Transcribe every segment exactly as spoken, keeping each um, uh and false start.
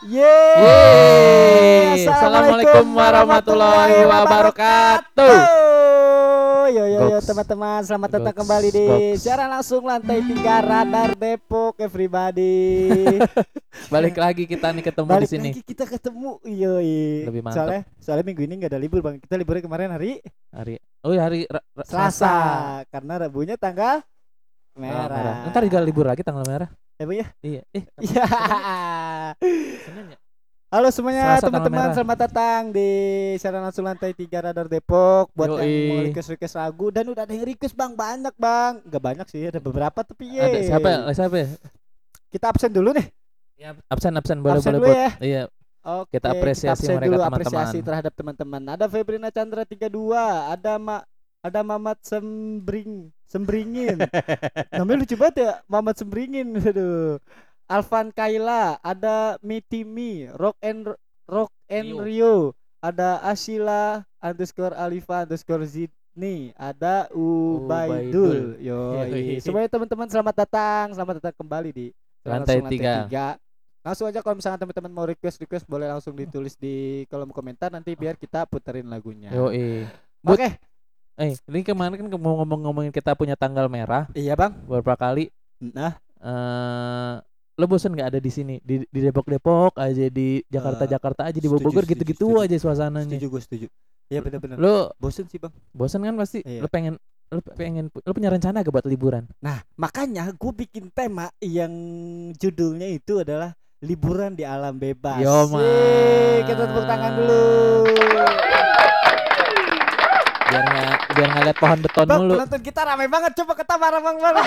Yeay. Assalamualaikum warahmatullahi wabarakatuh. Yo yo yo teman-teman, selamat Goks. datang kembali di siaran langsung lantai tiga Radar Depok everybody. Balik lagi kita nih ketemu di sini. Balik lagi kita ketemu. Yoi. Lebih mantap. Soalnya, soalnya minggu ini enggak ada libur, Bang. Kita liburnya kemarin hari hari Oh, ya hari ra- ra- Selasa. Selasa karena Rabunya tanggal merah. Oh, ntar juga libur lagi tanggal merah. Emang ya? Iya. Eh, iya. Halo semuanya, teman-teman, selamat datang di siaran langsung lantai tiga Radar Depok. Buat Yoi. yang mau request-request lagu, dan udah ada yang request, Bang, banyak, Bang. Enggak banyak sih, ada beberapa tapi ye. Ada siapa? Siapa? Kita absen dulu nih. Ya, absen-absen boleh-boleh. Ya. Iya. Oke, kita apresiasi kita mereka dulu, teman-teman. Apresiasi terhadap teman-teman. Ada Febrina Chandra tiga puluh dua, ada Ma Ada Mamat Sembiring, Sembiringin. Namanya lucu banget ya, Mamat Sembiringin. Aduh. Alvan Kaila, ada Mitimi, Rock and Rock and Rio. Rio. Ada Ashila underscore Alifa underscore Zidni, ada Ubaidul. Yo. Semuanya teman-teman selamat datang, selamat datang kembali di lantai tiga. Langsung aja kalau misalnya teman-teman mau request-request boleh langsung ditulis di kolom komentar, nanti biar kita puterin lagunya. Yo. Oke. Okay. Eh, ini kemarin kan mau ngomong-ngomongin kita punya tanggal merah. Iya, Bang. Beberapa kali. Nah, uh, lo bosen nggak ada di sini, di, di Depok-Depok aja, di Jakarta-Jakarta aja, di Bogor setuju, gitu-gitu setuju, aja suasananya. Setuju, gue setuju. Iya benar-benar. Lo bosen sih, Bang. Bosen kan pasti. Iya. Lo pengen, lo pengen, lo punya rencana gak buat liburan? Nah, makanya gue bikin tema yang judulnya itu adalah liburan di alam bebas. Yo man. Yeay, kita tepuk tangan dulu. Biar nggak biar nggak lihat pohon beton Bang, mulu. Penonton kita ramai banget, coba ketawa ramai banget.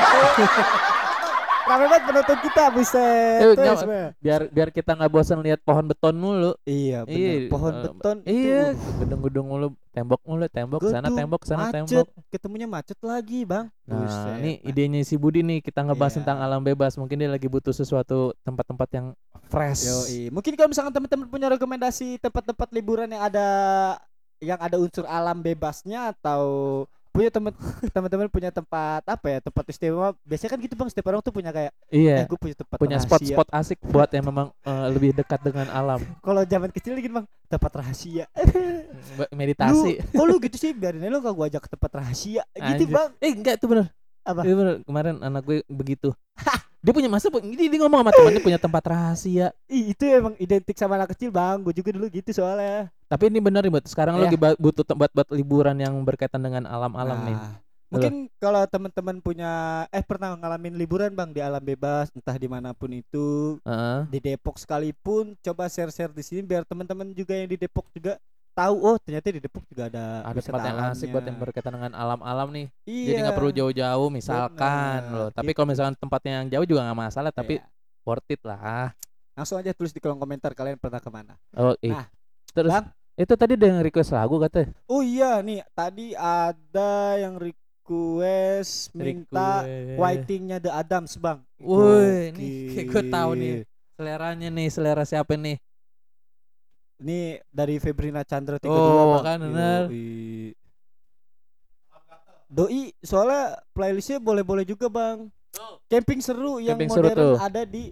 Ramai banget penonton kita, buset. Eh, tuh, ya, biar biar kita nggak bosan lihat pohon beton mulu. Iya, benar. Pohon uh, beton. Iya, gedung-gedung mulu, tembok mulu, tembok gedung, sana, tembok sana, macet. tembok. Ketemunya macet lagi, Bang. Nah, buset. Ini idenya si Budi nih, kita ngebahas iya. tentang alam bebas. Mungkin dia lagi butuh sesuatu tempat-tempat yang fresh. Yoi. Mungkin kalau misalkan teman-teman punya rekomendasi tempat-tempat liburan yang ada yang ada unsur alam bebasnya, atau punya temen, teman-teman punya tempat apa ya, tempat istimewa. Biasanya kan gitu, Bang, setiap orang tuh punya kayak iya, eh, gue punya tempat punya rahasia, spot-spot asik buat yang memang uh, lebih dekat dengan alam. Kalau zaman kecil gitu, Bang, tempat rahasia. Meditasi. Lu, kok lu gitu sih, biarin aja lu, gak gue ajak ke tempat rahasia gitu, Bang. Eh, enggak, itu benar. Apa? Itu benar. Kemarin anak gue begitu. Dia punya masa ini, dia ngomong sama temannya punya tempat rahasia. Ih, itu emang identik sama anak kecil, Bang. Gue juga dulu gitu soalnya. Tapi ini benar nih, buat sekarang yeah. lo lagi butuh tempat buat liburan yang berkaitan dengan alam-alam nah, nih. Mungkin kalau teman-teman punya eh pernah ngalamin liburan, Bang, di alam bebas, entah dimanapun itu, uh-huh. di Depok sekalipun, coba share-share di sini biar teman-teman juga yang di Depok juga tahu, oh ternyata di Depok juga ada ada tempat yang alamnya asik buat yang berkaitan dengan alam-alam nih. Iya. Jadi nggak perlu jauh-jauh misalkan loh. Tapi gitu. Kalau misalkan tempatnya yang jauh juga nggak masalah, tapi yeah. worth it lah. Langsung aja tulis di kolom komentar kalian pernah kemana. Oh iya. Nah, terus Bang, itu tadi ada yang request lagu katanya. Oh iya nih, tadi ada yang request minta request. Whitingnya The Adams, Bang. Woi, ini gue tahu nih seleranya nih, selera siapa nih? Ini dari Febrina Chandra tiga puluh dua. Oh, kan benar. Doi, soalnya playlistnya boleh-boleh juga, Bang. Oh. Camping seru yang Camping modern seru ada di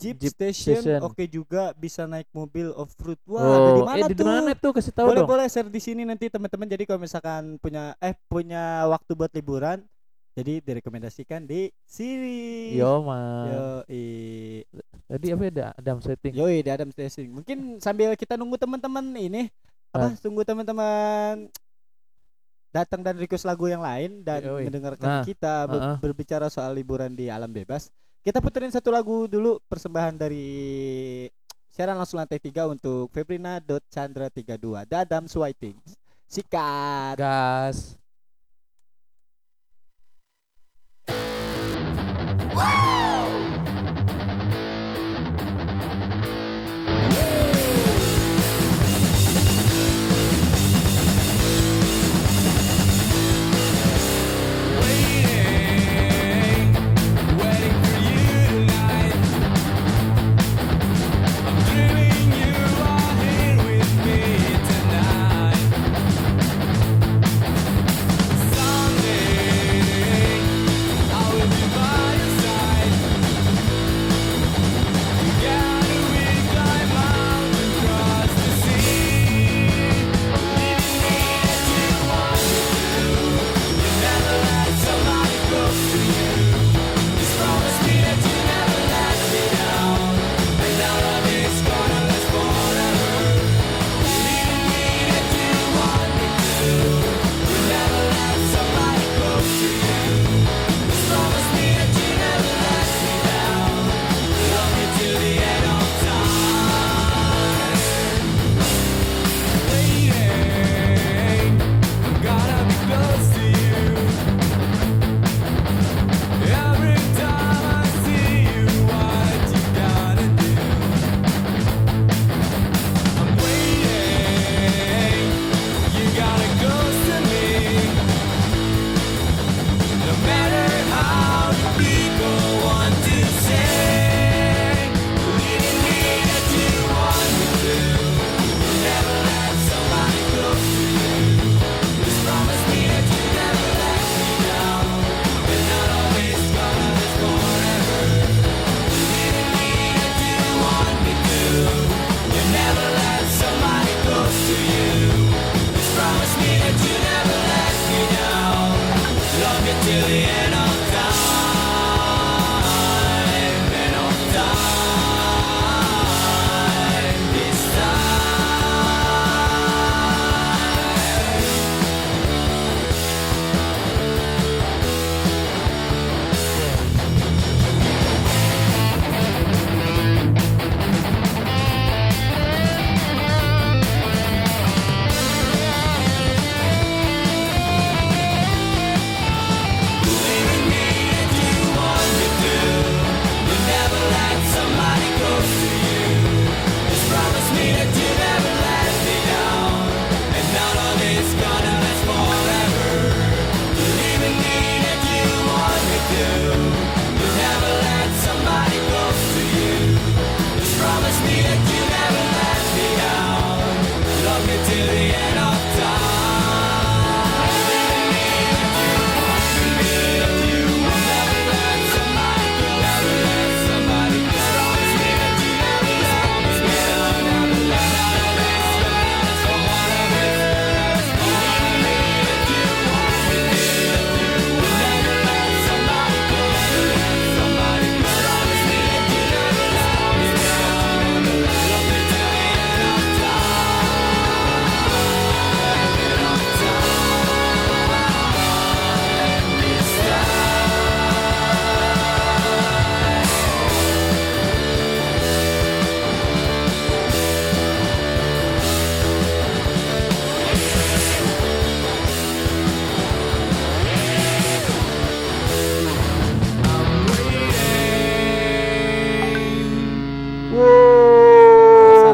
Jeep, Jeep Station, Station. Oke okay juga, bisa naik mobil off-road. Wah, wow, ada di mana eh, tuh? Di mana tuh? Kasih tahu boleh, dong. Boleh-boleh share di sini nanti teman-teman. Jadi kalau misalkan punya eh punya waktu buat liburan, jadi direkomendasikan di sini. Yo man. Yo i. Tadi apa ada Adam setting. Yo i, ada Adam setting. Mungkin sambil kita nunggu teman-teman ini apa? Nah. Tunggu teman-teman datang dan request lagu yang lain dan Yoi. mendengarkan nah. kita ber- uh-uh. berbicara soal liburan di alam bebas. Kita puterin satu lagu dulu persembahan dari siaran langsung lantai tiga untuk Febrina Chandra tiga puluh dua. The Adams Whiting. Sikat. Gas. Side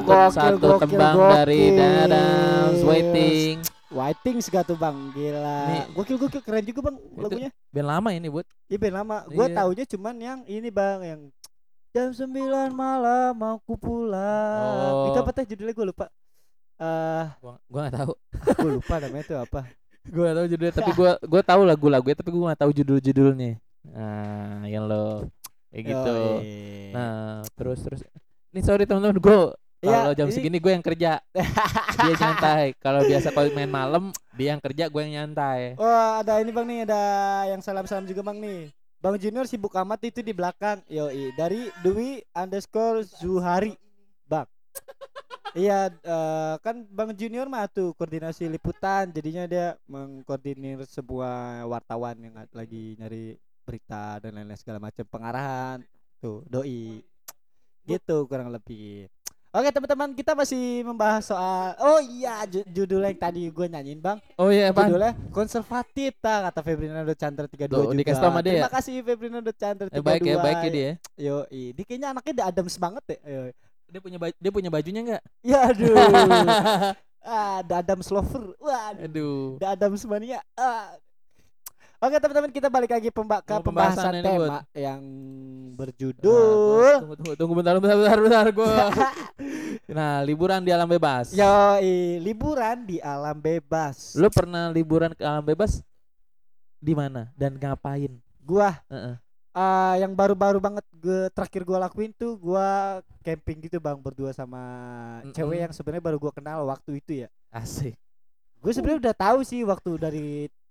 satu, satu gokil, tembang gokil. Dari The Adams, Waiting. Waiting gak tuh bang, gila. Gokil-gokil, keren juga bang itu, lagunya. Band lama ini buat. Iya band lama, gue taunya cuman yang ini bang, yang jam sembilan malam aku pulang. Oh. Itu apa teh judulnya gue lupa. Uh, gua, gua gak tahu. Gue lupa namanya itu apa. Gue gak tahu judulnya, tapi gue gue tahu lagu-lagunya, tapi gue gak tahu judul-judulnya. Nah, yang lo kayak gitu. Oh, iya. Nah, terus terus. Ini sorry teman-teman, gue kalau ya, jam ini... segini gue yang kerja. Dia nyantai. Kalau biasa kalau main malam, dia yang kerja, gue yang nyantai. Oh, ada ini bang nih, ada yang salam-salam juga bang nih. Bang Junior sibuk amat itu di belakang. Yoi, dari Dwi underscore Zuhari, bang. Iya, uh, kan Bang Junior mah tuh koordinasi liputan, jadinya dia mengkoordinir sebuah wartawan yang lagi nyari berita dan lain-lain segala macam, pengarahan tuh doi, gitu kurang lebih. Oke teman-teman, kita masih membahas soal, oh iya ju- judulnya yang tadi gue nyanyiin bang. Oh iya bang. Judulnya konservatif ta, kata Febrina Chandra tiga puluh dua tuh, juga. Terima dia. Kasih Febrina Chandra tiga puluh dua. Eh, baik ya, baik ya dia. Yoi, dia kayaknya anaknya The Adams banget deh. Yoi. Dia punya baju, dia punya bajunya enggak? Ya aduh. Ah, The Adams lover. Waduh. Aduh. The Adams mania. Ah. Oke teman-teman, kita balik lagi pemba- ke oh, pembahasan, pembahasan tema buat... yang berjudul nah, tunggu, tunggu, tunggu bentar bentar bentar bentar gue. Nah, liburan di alam bebas. Yoi, liburan di alam bebas. Lu pernah liburan ke alam bebas di mana dan ngapain? Gua uh-uh. Uh, yang baru-baru banget gue, terakhir gue lakuin tuh gue camping gitu bang, berdua sama mm-hmm. cewek yang sebenarnya baru gue kenal waktu itu ya. Asik. Gue sebenarnya uh. udah tahu sih waktu dari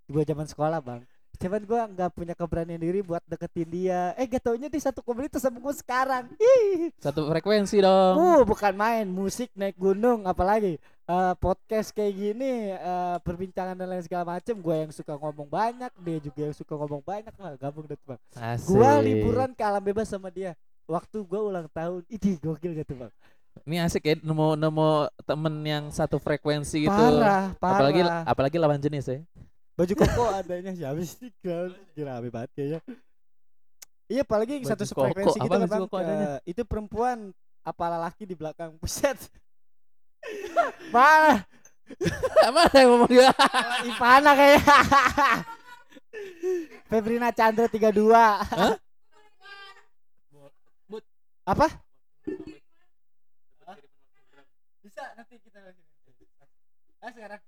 gue zaman sekolah bang, cuman gue nggak punya keberanian diri buat deketin dia. Eh gak taunya di satu komunitas sama gue sekarang. Hii. Satu frekuensi dong. Uh bukan main, musik, naik gunung, apalagi uh, podcast kayak gini, uh, perbincangan dan lain segala macem. Gue yang suka ngomong banyak, dia juga yang suka ngomong banyak lah, gabung deh bang. Gue liburan ke alam bebas sama dia waktu gue ulang tahun. Idih gokil gitu bang. Ini asik ya, nemu nemu temen yang satu frekuensi gitu. Parah, parah. Apalagi apalagi lawan jenis ya. Baju koko adanya sih habis ini gila habis banget kayaknya. Iya apalagi yang satu frekuensi gitu lah bang. Itu perempuan apa laki di belakang. Buset. Parah. Mana yang ngomong dia? Ivana kayaknya. Febrina Chandra tiga puluh dua. Hah? Apa? Bisa nanti kita lagi. Ah sekarang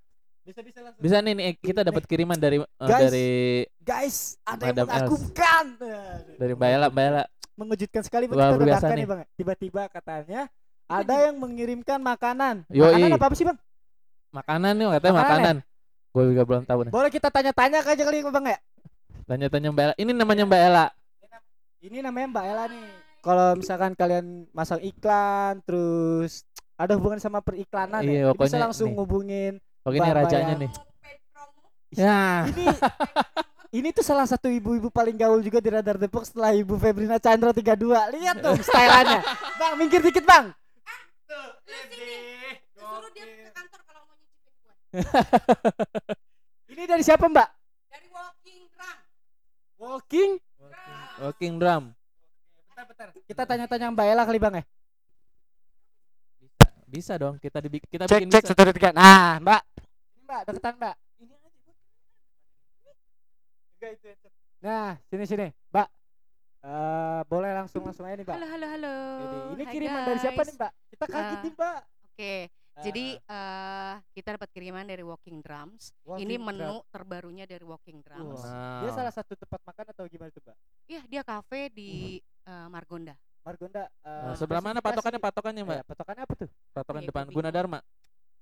Bisa bisa langsung. Bisa nih, nih kita dapat kiriman dari guys, uh, dari guys ada yang mengagumkan dari Mbak Ella, Mbak Ella. Mengejutkan sekali buat kita katakan nih bang. Tiba-tiba katanya ada yang mengirimkan makanan. Yoi. Makanan apa sih bang? Makanan nih katanya makanan. makanan. Ya? Gue juga belum tahu nih. Boleh kita tanya-tanya aja kali bang ya? Tanya-tanya Mbak Ella. Ini namanya Mbak Ella. Ini namanya Mbak Ella nih. Kalau misalkan kalian masang iklan terus ada hubungan sama periklanan iya, ya, bisa langsung nih. Ngubungin. Oke ini rajanya nih. Ya. Ini ini tuh salah satu ibu-ibu paling gaul juga di Radar Depok setelah Ibu Febrina Chandra tiga puluh dua. Lihat tuh stylenya. Bang, minggir dikit, Bang. Tuh, lebih. Suruh dia ke kantor kalau mau nyicipin buat. Ini dari siapa, Mbak? Dari Walking Drum. Walking? Walking Drum. Bentar-bentar. Kita tanya-tanya Mbak Ella kali, Bang, ya. Bisa dong, kita dibikin kita cek, bikin cek satu detik. Nah, Mbak. Ini Mbak, deketan Mbak. Ini aja Bu. Enggak itu headset. Nah, sini sini, Mbak. Uh, boleh langsung langsung aja nih, Mbak. Halo, halo, halo. Jadi, ini hi kiriman guys. Dari siapa nih, Mbak? Kita kaget nih, uh, Mbak. Oke. Okay. Uh. Jadi, uh, kita dapat kiriman dari Walking Drums. Walking ini menu drum. Terbarunya dari Walking Drums. Wow. Dia salah satu tempat makan atau gimana tuh, Mbak? Iya, dia kafe di uh, Margonda. Margonda uh, nah, sebelah mana patokannya patokannya Mbak? Eh, patokannya apa tuh? Patokan ya, depan Gunadarma.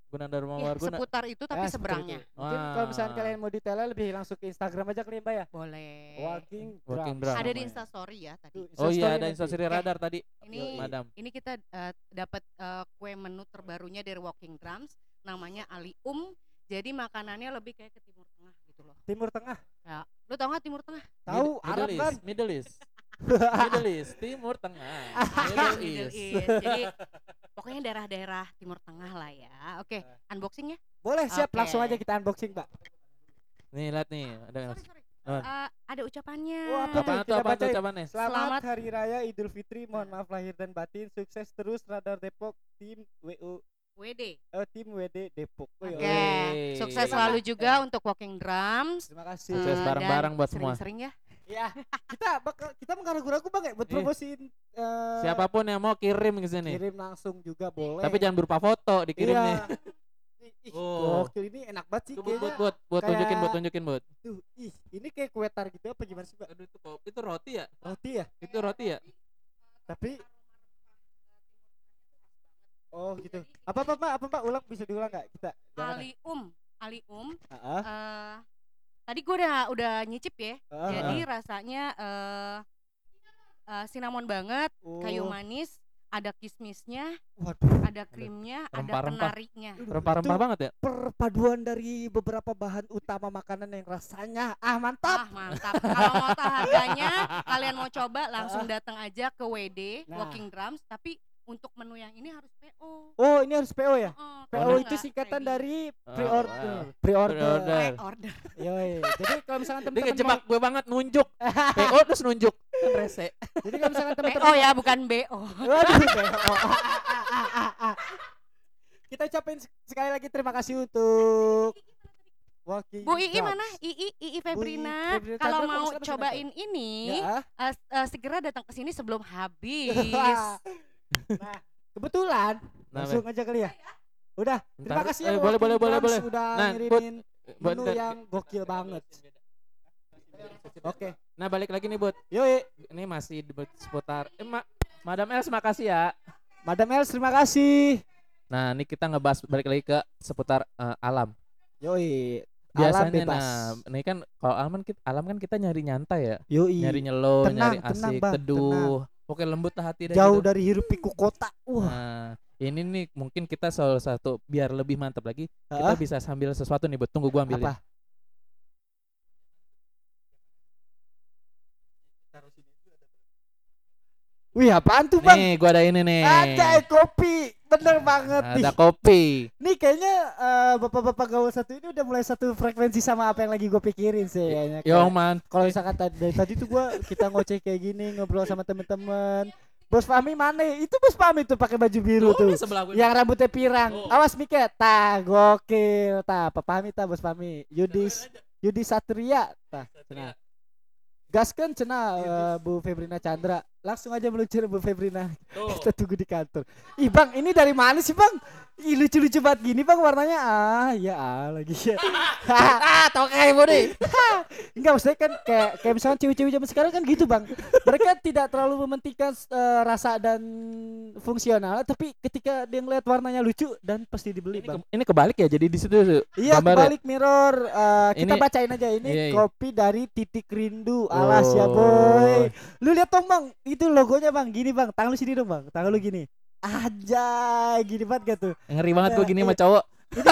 Gunadarma ya, Warguna. Seputar itu tapi ya, seberangnya. Mungkin kalau misalnya kalian mau detailnya lebih langsung ke Instagram aja kali Mbak ya. Boleh. Walking Walking Drum. Ada di Insta Story ya tadi. Insta oh iya ada Insta Story Radar eh, tadi. Ini Yo, Madam. Ini kita uh, dapat uh, kue menu terbarunya dari Walking Drums namanya Alium. Jadi makanannya lebih kayak ke Timur Tengah gitu loh. Timur Tengah? Ya. Lu tahu enggak Timur Tengah? Tahu, Arab kan? Middle East. Middle East, Timur Tengah. Middle East. Middle East. Jadi pokoknya daerah-daerah Timur Tengah lah ya. Oke, okay. Unboxing ya? Boleh, siap. Okay. Langsung aja kita unboxing, Pak. Nih, lihat nih. Ada, sorry, sorry. Uh, ada ucapannya. Wah, apa tuh ucapannya? Selamat, Selamat Hari Raya Idul Fitri, mohon maaf lahir dan batin, sukses terus Radar Depok tim W U. W D. Oh, tim W D Depok. Oke. Okay. Sukses selalu juga eh. untuk Walking Drums. Terima kasih. Sukses uh, bareng-bareng buat semua. Sering-sering ya. Iya. Kita bakal kita enggak ragu-ragu Bang ya buat promosiin uh, siapapun yang mau kirim ke sini. Kirim langsung juga boleh. Tapi jangan berupa foto dikirimnya. Iya. Ih, oh. Gokil, ini enak banget sih. Buat buat buat buat kayak... tunjukin buat tunjukin buat. Tuh, ih, ini kayak kue tar gitu apa gimana sih, Bang? Aduh, itu kok itu roti ya? Roti ya? Kayak itu roti ya? Tapi oh gitu. Apa apa Pak? Apa Pak? Ulang bisa diulang enggak kita? Alium, alium. Uh-huh. Uh, tadi gue udah udah nyicip ya. Uh-huh. Jadi rasanya uh, uh, cinnamon banget, uh. kayu manis, ada kismisnya, waduh, ada krimnya, rempah, ada kenarinya. Rempah-rempah banget ya. Perpaduan dari beberapa bahan utama makanan yang rasanya ah mantap. Ah mantap. Kalau mau tahu harganya, kalian mau coba langsung datang aja ke W D nah. Walking Drums, tapi untuk menu yang ini harus P O. Oh, ini harus P O ya? Oh, P O itu singkatan ready. Dari pre-order. Oh, pre-order. Pre-order. Yoi. Jadi kalau misalkan teman-teman dia kejebak mau... gue banget nunjuk. P O terus nunjuk. Rese. Jadi kalau misalkan teman-teman P O ya, bukan B O. Waduh, B O. Kita ucapin sekali lagi terima kasih untuk Walking Bu I I Drops. Mana? I I I I Febrina. Kalau mau cobain Febrina. Ini, ya. uh, uh, segera datang ke sini sebelum habis. Nah, kebetulan langsung nah, aja kali ya. Udah, terima Bentar, kasih ya. Eh, boleh, boleh, boleh, boleh. Sudah nah, ngirimin buat, menu buat, yang gokil banget. Oke. Okay. Nah, balik lagi nih, Bud. Yoi. Ini masih di seputar eh, Ma- Madam Els, makasih ya. Madam Els, terima kasih. Nah, ini kita ngebahas balik lagi ke seputar uh, alam. Yoi. Biasanya alam bebas. Nah, ini kan kalau alam kan kita, alam kan kita nyari nyantai ya. Yoi. Nyari nyelo, tenang, nyari asik, tenang, teduh. Tenang. Oke, lembut lah hati. Jauh gitu. Dari hirup pikuk kota. Wah. Nah, ini nih mungkin kita salah satu biar lebih mantap lagi. Ha-ha? Kita bisa sambil sesuatu nih, buat tunggu gua ambilin. Apa? Wih, apaan tuh, Bang? Nih, gua ada ini nih. Ada kopi. Bener banget ada nih. Ada kopi. Nih kayaknya uh, bapak-bapak gaul satu ini udah mulai satu frekuensi sama apa yang lagi gue pikirin sih kayaknya. Yo man. Kalau misalkan tadi, dari tadi tuh gue kita ngoceh kayak gini ngobrol sama temen-temen. Bos Pahmi mana? Itu Bos Pahmi tuh pakai baju biru oh, tuh. Yang rambutnya pirang. Oh. Awas mikir. Tah gokil. Tah Pahmi tah Bos Pahmi. Yudhis Yudhis Satria. Tah. Satria. Gaskan cena uh, Bu Febrina Chandra. Langsung aja meluncur Bu Febrina. Oh. Kita tunggu di kantor. Ih Bang, ini dari mana sih Bang? Ih lucu-lucu banget gini Bang warnanya. Ah, ya ah lagi ya. Ah, tokai Budi. Enggak maksudnya kan kayak kayak misalkan cewek-cewek zaman sekarang kan gitu Bang. Mereka tidak terlalu mementingkan uh, rasa dan fungsional, tapi ketika dia ngeliat warnanya lucu dan pasti dibeli ini Bang. Ke, ini kebalik ya. Jadi di situ iya, kebalik ya? Mirror. Uh, kita ini, bacain aja ini iya, iya. Kopi dari Titik Rindu. Alas oh. ya boy. Lu lihat dong Bang, itu logonya Bang. Gini Bang, tangan lu sini dong Bang. Tangan lu gini. Aja, gini banget gak tuh? Ngeri banget nah, gue gini iya. sama cowok. Jadi,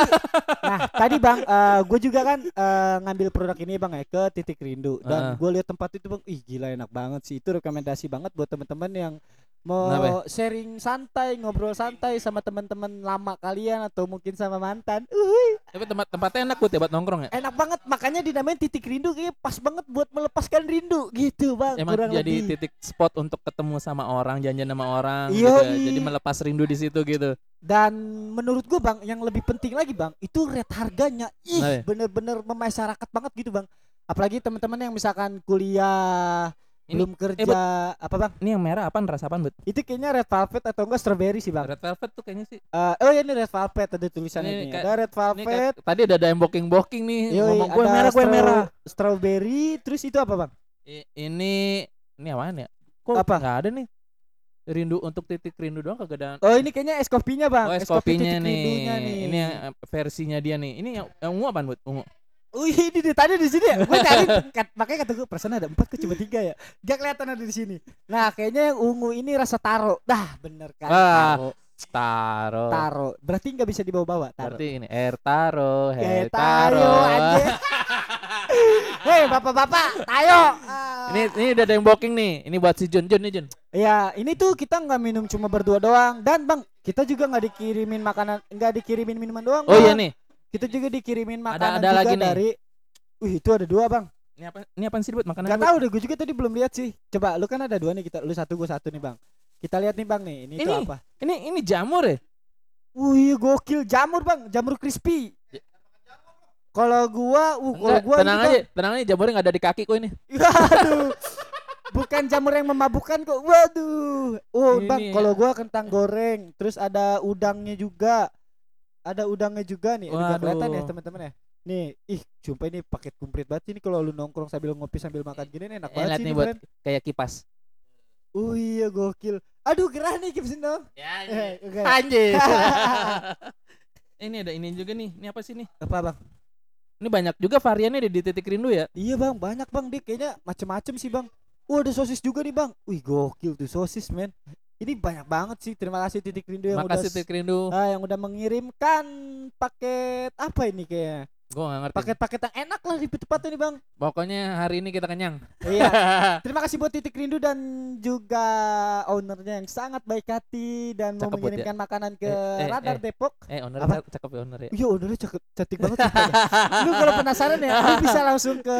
nah, tadi Bang, uh, gue juga kan uh, ngambil produk ini Bang ya ke Titik Rindu. Dan uh. gue lihat tempat itu Bang, ih gila enak banget sih. Itu rekomendasi banget buat teman-teman yang mau Kenapa? Sharing santai, ngobrol santai sama teman-teman lama kalian atau mungkin sama mantan. Uhuy. Tapi tempat tempatnya enak buat ya, buat nongkrong ya. Enak banget, makanya dinamain Titik Rindu, kayak pas banget buat melepaskan rindu gitu Bang. Emang kurang jadi lebih. Titik spot untuk ketemu sama orang, janjian sama orang. Gitu, jadi melepas rindu di situ gitu. Dan menurut gue Bang, yang lebih penting lagi Bang, itu rate harganya ih nah, bener-bener memasyarakat banget gitu Bang. Apalagi teman-teman yang misalkan kuliah. Ini, belum kerja eh, but, apa Bang? Ini yang merah apaan rasa apaan, Bud? Itu kayaknya red velvet atau enggak strawberry sih, Bang. Red velvet tuh kayaknya sih. Uh, oh ya ini red velvet ada tulisannya ini. Ada red velvet. Ini, tadi ada ada emboking-boking nih. Yoi, ngomong gue merah, gue merah. Strawberry, terus itu apa, Bang? I, ini ini apaan ya? Kok apa? Enggak ada nih. Rindu untuk titik rindu doang kagak ada. Oh, ini kayaknya es kopinya, Bang. Oh, es, es kopinya kopi nih. nih. Ini yang versinya dia nih. Ini yang, yang ungu apaan, Bud? Ungu. Wih, ini di tadi di sini ya. Gue cari makanya kata gue persen ada empat, cuma tiga ya. Gak kelihatan ada di sini. Nah, kayaknya yang ungu ini rasa taro. Dah, bener kan? Ah, taro. Taro. Taro. Berarti enggak bisa dibawa-bawa taro. Berarti ini air taro, air taro. Hei, bapak-bapak, tayo. Uh. Ini ini udah ada yang booking nih. Ini buat si Jun, Jun nih, Jun. Iya, ini tuh kita enggak minum cuma berdua doang. Dan Bang, kita juga enggak dikirimin makanan, enggak dikirimin minuman doang. Oh, Bang. Iya nih. Kita juga dikirimin makanan ada, ada juga lagi dari nih. Wih itu ada dua Bang. Ini apa? Ini apaan sih buat makanan? Gak tahu deh, gue juga tadi belum lihat sih. Coba lu kan ada dua nih, kita lu satu gue satu nih bang. Kita lihat nih bang nih, ini, ini apa? Ini ini jamur ya? Wih gokil jamur bang, jamur crispy. Ya. Kalau gua, uh kalau gua tenang aja, kan... tenang aja jamurnya nggak ada di kaki kok ini. Aduh. Bukan jamur yang memabukkan kok. Waduh. Oh, ini Bang, kalau gua kentang goreng, terus ada udangnya juga. Ada udangnya juga nih. Udah kelihatan ya teman-teman ya. Nih, ih, jumpa ini paket komplit banget ini kalau lu nongkrong sambil ngopi sambil makan gini enak banget sih. Enak nih buat kayak kipas. Oh iya gokil. Aduh, gerah nih kipasin dong. Ya, okay. Anjir. Ini ada ini juga nih. Ini apa sih nih? Apa, Bang? Ini banyak juga variannya di Titik Rindu ya? Iya bang, banyak bang, dia kayaknya macem-macem sih bang. Wah, oh, ada sosis juga nih bang. Wih gokil tuh sosis men. Ini banyak banget sih, terima kasih Titik Rindu yang Makasih, udah Titik Rindu. Ah, yang udah mengirimkan paket apa ini kayaknya? Gue gak ngerti. Paket-paket yang enak lah di tempat ini bang. Pokoknya hari ini kita kenyang. Iya. Terima kasih buat Titik Rindu dan juga ownernya yang sangat baik hati dan cakep mau mengirimkan ya. Makanan ke eh, eh, Radar eh. Depok. Eh owner cakep ya owner ya. Iya ownernya cakep, cantik banget. Lu kalau penasaran ya, lu bisa langsung ke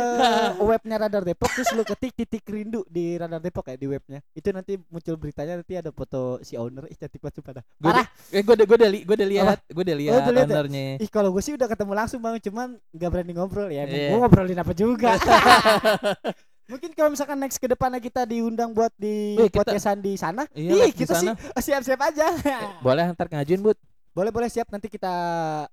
webnya Radar Depok terus lu ketik Titik Rindu di Radar Depok ya di webnya. Itu nanti muncul beritanya, nanti ada foto si owner. Ih cantik banget pada. Parah. Gue udah gue udah gue udah lihat gue udah lihat ownernya. Ih kalau gue sih udah ketemu langsung bang, cuma nggak berani ngobrol ya, yeah. Gue ngobrolin apa juga. Mungkin kalau misalkan next ke depannya kita diundang buat di Wih, podcastan kita, di sana, iya, ih kita sana. Sih siap-siap aja. Boleh ntar ngajuin Bud. Boleh boleh siap, nanti kita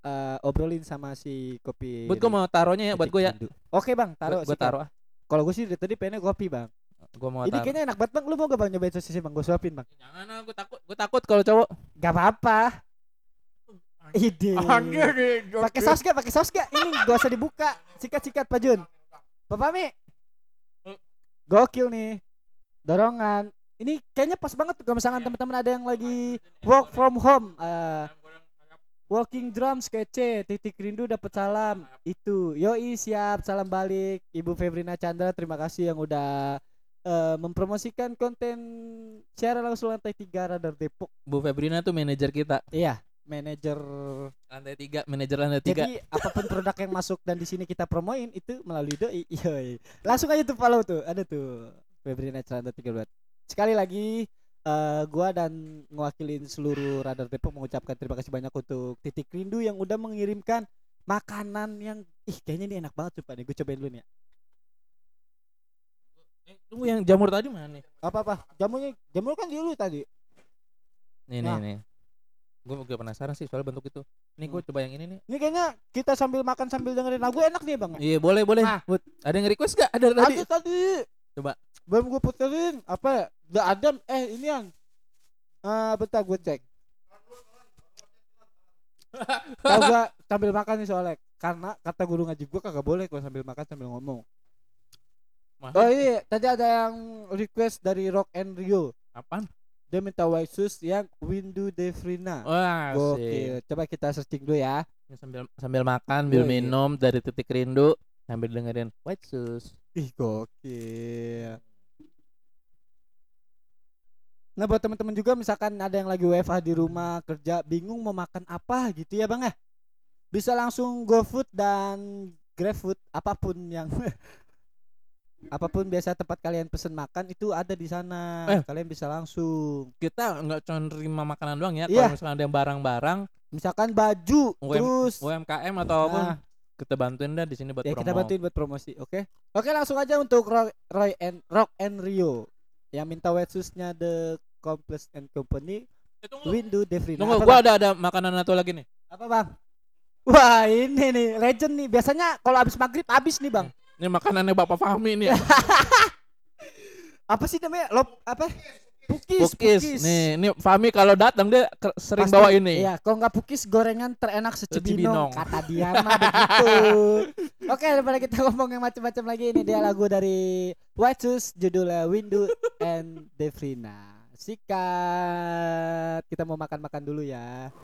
uh, obrolin sama si kopi. Bud gue mau taruhnya ya buat gue ya. Oke bang, taruh. Gue taruh. Kalau gue sih dari tadi pengennya kopi bang. Gua mau. Ini taruh. Kayaknya enak banget bang, lu mau gak bang nyobain sosisnya bang? Gue suapin bang. Jangan lah, gue takut, gue takut kalau cowok. Gak apa-apa. Ide. Pakai saus gak? Pakai saus gak? Ini gak usah dibuka. Sikat-sikat Pak Jun. Pak Pami. Gokil nih. Dorongan. Ini kayaknya pas banget tuh kalau misalkan teman-teman ada yang lagi work from home, uh, Walking Drums kece, Titik Rindu dapat salam. Itu. Yoi siap salam balik. Ibu Febrina Chandra terima kasih yang udah Uh, mempromosikan konten siaran langsung lantai tiga Radar Depok. Bu Febrina tuh manajer kita. Iya. Manajer lantai tiga, manajer lantai tiga. Jadi apapun produk yang masuk dan di sini kita promoin itu melalui doi. Yoi. Langsung aja tuh follow tuh, ada tuh Febrina Chandra tiga buat. Sekali lagi, uh, gua dan mewakilin seluruh Radar Depok mengucapkan terima kasih banyak untuk Titik Rindu yang udah mengirimkan makanan yang ih kayaknya ini enak banget tuh Pak nih. Gue cobain dulu nih. Ya. Tunggu yang jamur tadi mana nih? Apa apa? Jamurnya, jamur kan dulu tadi. Nih nah. nih nih. Gue juga penasaran sih soal bentuk itu. Nih gue coba yang ini nih. Ini kayaknya kita sambil makan sambil dengerin lagu enak nih bang. Iya boleh boleh. Nah. Ada yang request gak? Ada tadi. Ada tadi. Coba. Belum gue puterin. Apa? The Adams. Eh ini yang. Ah uh, bentar gue cek. Tahu gak sambil makan nih soalnya. Karena kata guru ngaji gue kagak boleh kalau sambil makan sambil ngomong. Mahal. Oh iya tadi ada yang request dari Rock and Rio. Apaan? Dia minta White Shoes yang Windu Devrina. Wah, oke. Coba kita searching dulu ya. Sambil sambil makan, sambil minum dari Titik Rindu, sambil dengerin White Shoes. Ih, gokil. Nah, buat teman-teman juga misalkan ada yang lagi W F H di rumah, kerja, bingung mau makan apa gitu ya, Bang ya. Bisa langsung GoFood dan GrabFood apapun yang apapun biasa tempat kalian pesen makan itu ada di sana. Eh, kalian bisa langsung. Kita enggak cuma terima makanan doang ya. Iya. Kalau misalnya ada yang barang-barang, misalkan baju, U M, terus U M K M ataupun nah, kita bantuin dah di sini buat ya, promo. Kita bantuin buat promosi, oke? Okay? Oke, okay, langsung aja untuk Roy, Roy and Rock and Rio. Yang minta wetsuitnya The Complex and Company. Eh, Windu Devrina. Tunggu, apa gua bang? ada ada makanan satu lagi nih. Apa, Bang? Wah, ini nih, legend nih. Biasanya kalau habis maghrib habis nih, Bang. Hmm. Ini makanannya Bapak Fahmi nih. Apa sih namanya? Lop apa? Pukis. Pukis. Pukis. Nih, ini Fahmi kalau datang dia sering pasti bawa ini. Iya, kalau enggak pukis gorengan terenak secibinong, kata dia mah begitu. Oke, daripada kita ngomong yang macam-macam lagi, ini dia lagu dari White Shoes judulnya Windu and Devrina. Sikat. Kita mau makan-makan dulu ya.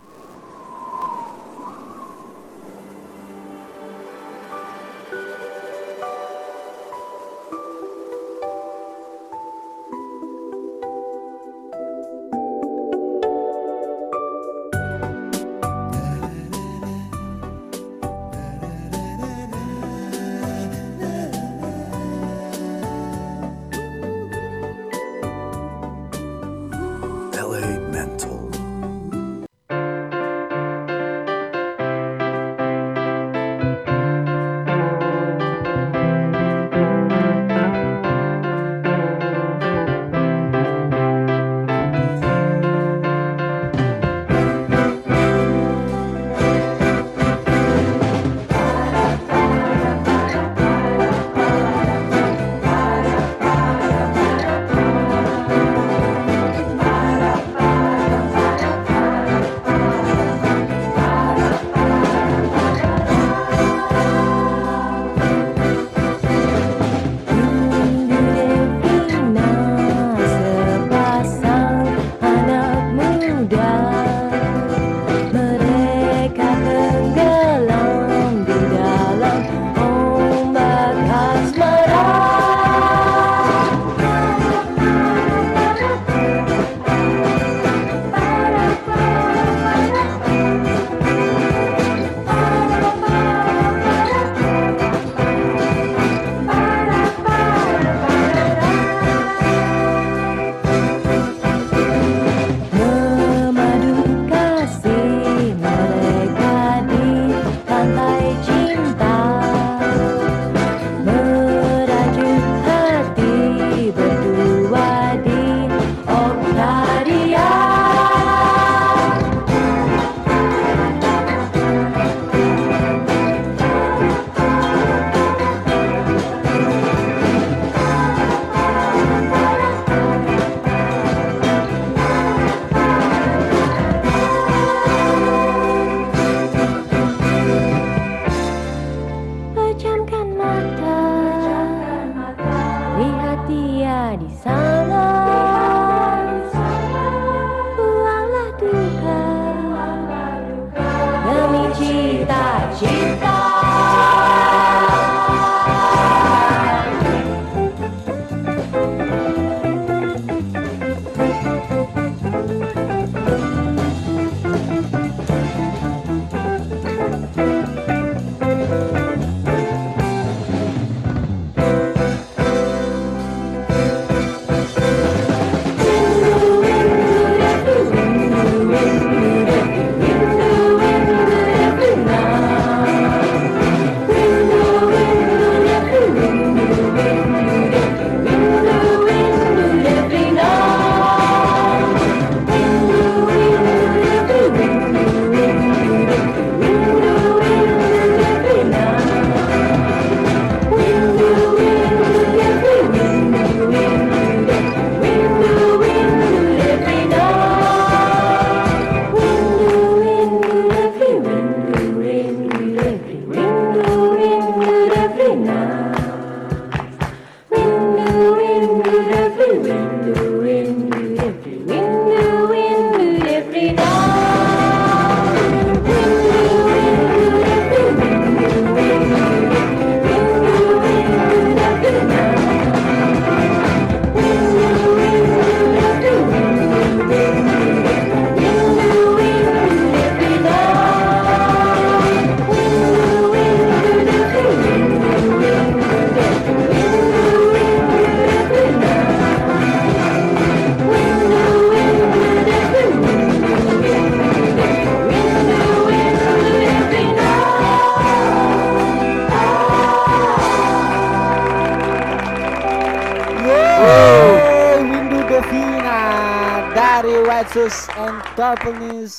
Versus on Companies.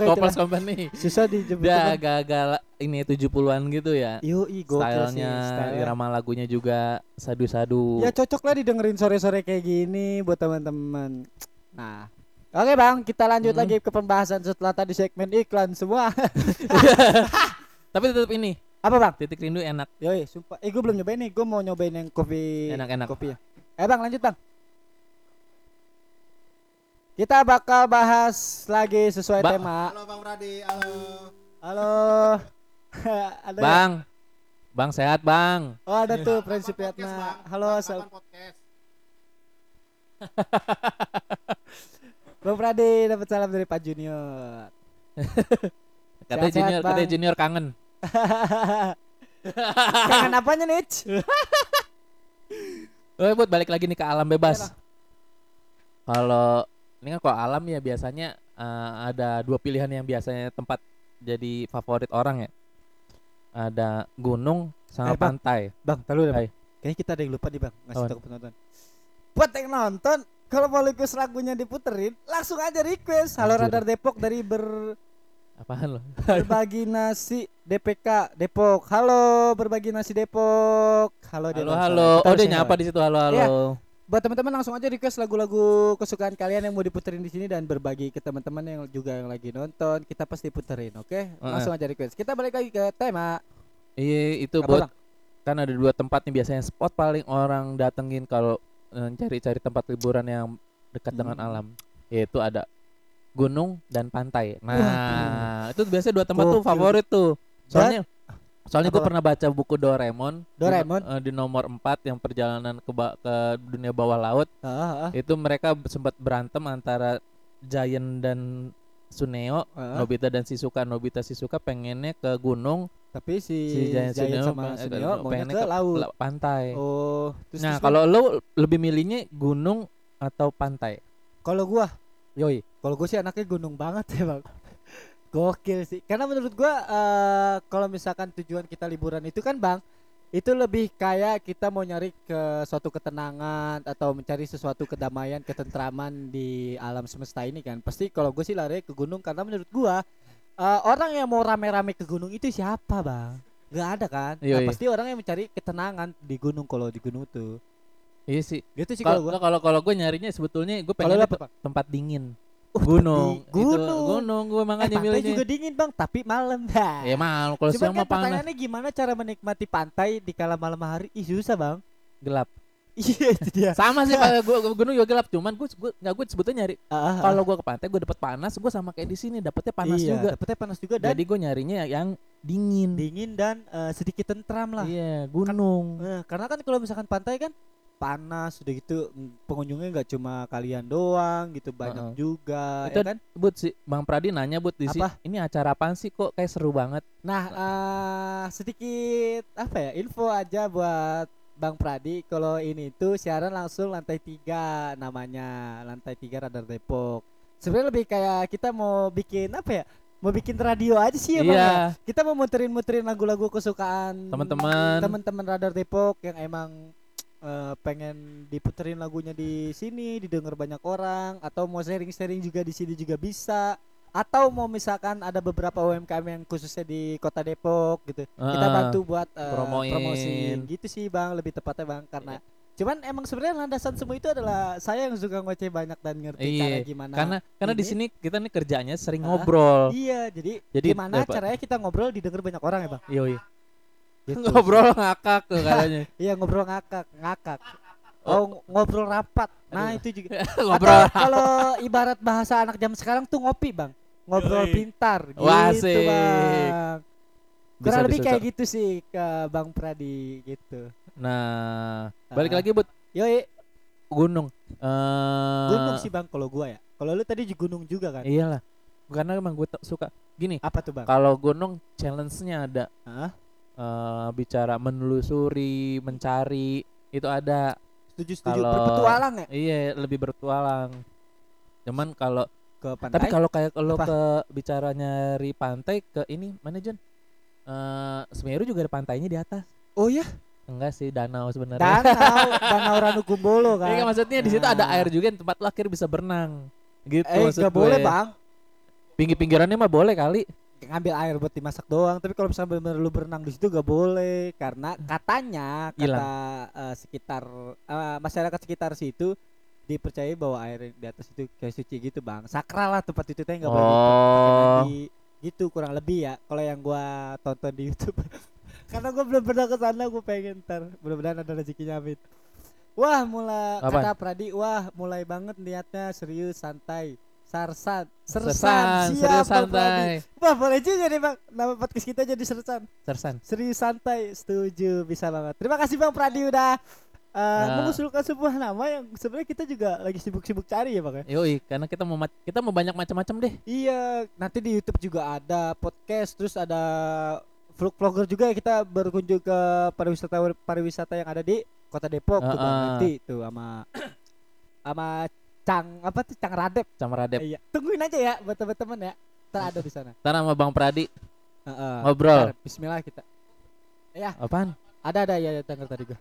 Kopas Company. Susah dijemput. Ya agak-agak ini tujuh puluhan gitu ya. Yoi, gokil sih. Stylenya, irama lagunya juga sadu-sadu. Ya cocok lah didengerin sore-sore kayak gini buat teman-teman. Nah, oke Bang, kita lanjut hmm. lagi ke pembahasan setelah tadi segmen iklan semua. Tapi tetap ini. Apa Bang? Titik Rindu enak. Yoi, sumpah. Eh gue belum nyobain nih, gue mau nyobain yang kopi. Enak-enak. Kopi ya. Eh Bang, lanjut Bang. Kita bakal bahas lagi sesuai ba- tema. Halo Bang Pradi, halo. Halo. Ada Bang. Ya? Bang sehat, Bang. Oh, ada tuh Pradi Supriyatna. Halo, salam podcast. Bang Pradi dapat salam dari Pak Junior. Katanya Junior, katanya Junior kangen. Kangen apanya, Nich? Oh, buat balik lagi nih ke alam bebas. Kalau ini kan kalau alam ya biasanya uh, ada dua pilihan yang biasanya tempat jadi favorit orang ya. Ada gunung sama eh, pantai. Bang, tahu deh. Kayaknya kita ada yang lupa nih Bang, ngasih oh. tahu penonton. Buat yang nonton, kalau mau request lagunya diputerin, langsung aja request. Halo Radar Depok dari ber Apaan lo? Berbagi nasi D P K Depok. Halo Berbagi Nasi Depok. Halo Halo. halo. Oh, dia nyapa di situ. Halo halo. Ya. Buat teman-teman langsung aja request lagu-lagu kesukaan kalian yang mau diputerin di sini dan berbagi ke teman-teman yang juga yang lagi nonton, kita pasti puterin, oke? Okay? Langsung aja request. Kita balik lagi ke tema. Iya, itu Apa buat lang? Kan ada dua tempat nih biasanya spot paling orang datengin kalau cari-cari tempat liburan yang dekat hmm. dengan alam. Yaitu ada gunung dan pantai. Nah, itu biasanya dua tempat oh, tuh favorit tuh. Soalnya Soalnya gue pernah baca buku Doraemon, Doraemon di, uh, di nomor empat yang perjalanan ke, ba- ke dunia bawah laut. Uh, uh. Itu mereka sempat berantem antara Giant dan Suneo, uh. Nobita dan Shizuka. Nobita Shizuka pengennya ke gunung, tapi si, si Giant, Giant Suneo, sama Suneo pengennya, pengennya ke, ke laut, la- pantai. Oh, terus nah kalau lo lebih milihnya gunung atau pantai? Kalau gue, yoi, kalau gue sih anaknya gunung banget ya Bang. Gokil sih, karena menurut gue uh, kalau misalkan tujuan kita liburan itu kan Bang, itu lebih kayak kita mau nyari ke suatu ketenangan atau mencari sesuatu kedamaian, ketentraman di alam semesta ini kan. Pasti kalau gue sih lari ke gunung, karena menurut gue uh, orang yang mau rame-rame ke gunung itu siapa Bang? Gak ada kan? Nah, pasti orang yang mencari ketenangan di gunung, kalau di gunung tuh. Iya sih. Gitu sih kalau gue. Kalau kalau gue nyarinya sebetulnya gue pengen dapet tempat dingin. Gunung, itu, gunung, gunung, gue makanya eh, milihnya. Pantai juga dingin Bang, tapi malam dah. Ya malam, kalau siang mah panas. Cuman kan pertanyaannya gimana cara menikmati pantai di kala malam hari? Ih susah Bang. Gelap. Iya itu dia. Sama sih, gue gunung juga gelap. Cuman gue, gue nggak gue sebetulnya nyari. Uh-huh. Kalau gue ke pantai, gue dapet panas. Gue sama kayak di sini, dapetnya panas iya, juga. Dapetnya panas juga. Dan jadi gue nyarinya yang dingin. Dingin dan uh, sedikit tentram lah. Iya, gunung. Kan, uh, karena kan kalau misalkan pantai kan panas udah gitu pengunjungnya nggak cuma kalian doang gitu, banyak uh-uh. juga itu ya kan Bud sih. Bang Pradi nanya Bud di sini ini acara apaan sih kok kayak seru banget. Nah uh, sedikit apa ya info aja buat Bang Pradi, kalau ini tuh siaran langsung lantai tiga namanya, lantai tiga Radar Depok. Sebenarnya lebih kayak kita mau bikin apa ya, mau bikin radio aja sih ya Bang. Iya. Kita mau muterin-muterin lagu-lagu kesukaan teman-teman teman-teman Radar Depok yang emang Uh, pengen diputerin lagunya di sini, didengar banyak orang, atau mau sharing-sharing juga di sini juga bisa, atau mau misalkan ada beberapa U M K M yang khususnya di Kota Depok gitu, uh, kita bantu buat uh, promosi gitu sih Bang, lebih tepatnya Bang, karena yeah. Cuman emang sebenarnya landasan semua itu adalah saya yang suka ngoceh banyak dan ngerti Iyi, cara gimana. Karena karena di sini kita nih kerjanya sering ah, ngobrol. Iya, jadi, jadi gimana dapat. Caranya kita ngobrol didengar banyak orang ya Bang. Iya, iya. Gitu. Ngobrol ngakak tuh katanya. Iya ngobrol ngakak, ngakak. Oh ngobrol rapat. Nah itu juga. Ngobrol. Kalau ibarat bahasa anak zaman sekarang tuh ngopi Bang. Ngobrol pintar gitu Wasik. Bang. Kurang lebih kayak gitu sih ke Bang Pradi gitu. Nah balik uh, lagi Bud. Yoi. Gunung. Uh, gunung sih Bang kalau gua ya. Kalau lu tadi di gunung juga kan? Iyalah. Karena emang gua t- suka. Gini. Apa tuh Bang? Kalau gunung challenge-nya ada. Hah? Uh, bicara menelusuri, mencari itu ada. Setuju-setuju. Berpetualang ya? Iya, lebih bertualang. Cuman kalau ke pantai. Tapi kalau kayak kalau ke bicara nyari pantai ke ini mana Jun? Uh, Semeru juga ada pantainya di atas. Oh ya? Enggak sih, danau sebenarnya. Danau, Danau Ranu Kumbolo kan. Iya, maksudnya di situ nah. ada air juga, tempat lo akhirnya bisa berenang. gitu. Eh gak boleh bang. Pinggir-pinggirannya mah boleh kali. Ngambil air buat dimasak doang. Tapi kalau misalnya bener-bener lu berenang di situ gak boleh. Karena katanya kata uh, sekitar uh, masyarakat sekitar situ dipercaya bahwa air di atas itu kayak suci gitu bang. Sakral lah tempat itu teh gak boleh. Oh. Di, gitu kurang lebih ya. Kalau yang gua tonton di YouTube. Karena gua belum pernah kesana, gua pengen ntar. Mudah-mudahan ada rezekinya amin. Wah mulai kata Pradi, wah mulai banget niatnya serius santai. Sersan, sersan, serius santai. Wah boleh juga nih bang, nama podcast kita jadi sersan. Sersan, serius santai, setuju, bisa banget. Terima kasih bang Pradi udah uh, uh, mengusulkan sebuah nama yang sebenarnya kita juga lagi sibuk-sibuk cari ya bang. Yoi, karena kita mau ma- kita mau banyak macam-macam deh. Iya, nanti di YouTube juga ada podcast, terus ada vlog-vlogger juga ya, kita berkunjung ke pariwisata pariwisata yang ada di Kota Depok uh, tuh bang. Uh. Nanti tuh sama sama Cang apa tuh Cang Radep, Cang Radep. Iya. Tungguin aja ya buat teman-teman ya. Entar ada di sana. Entar sama Bang Pradi. Heeh. Ngobrol. Bismillah kita. Ya. Apaan? Ada ada ya denger tadi gua.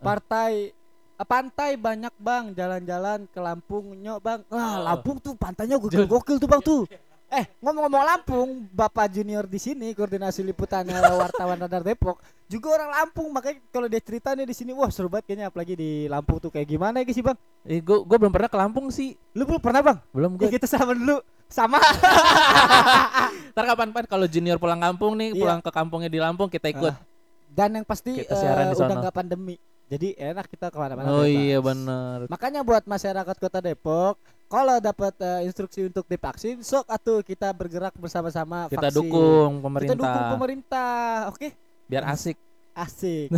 Partai uh. pantai banyak Bang, jalan-jalan ke Lampung nyok Bang. Wah, Lampung tuh pantainya gokil-gokil tuh Bang tuh. Eh, ngomong-ngomong Lampung, Bapak Junior di sini koordinasi liputannya wartawan Radar Depok, juga orang Lampung, makanya kalau dia cerita nih di sini wah seru banget kayaknya, apalagi di Lampung tuh kayak gimana ya sih bang? Eh gua gua belum pernah ke Lampung sih. Lu belum pernah bang? Belum gua. Ya, kita sama dulu. Sama. Ntar kapan-kapan kalau Junior pulang kampung nih, pulang iya. ke kampungnya di Lampung kita ikut. Uh, dan yang pasti uh, udah nggak pandemi. Jadi enak kita kemana-mana. Oh bebas. Iya benar. Makanya buat masyarakat Kota Depok, kalau dapat uh, instruksi untuk divaksin, sok atuh kita bergerak bersama-sama kita vaksin. Kita dukung pemerintah. Kita dukung pemerintah, oke? Okay? Biar asik. Asik.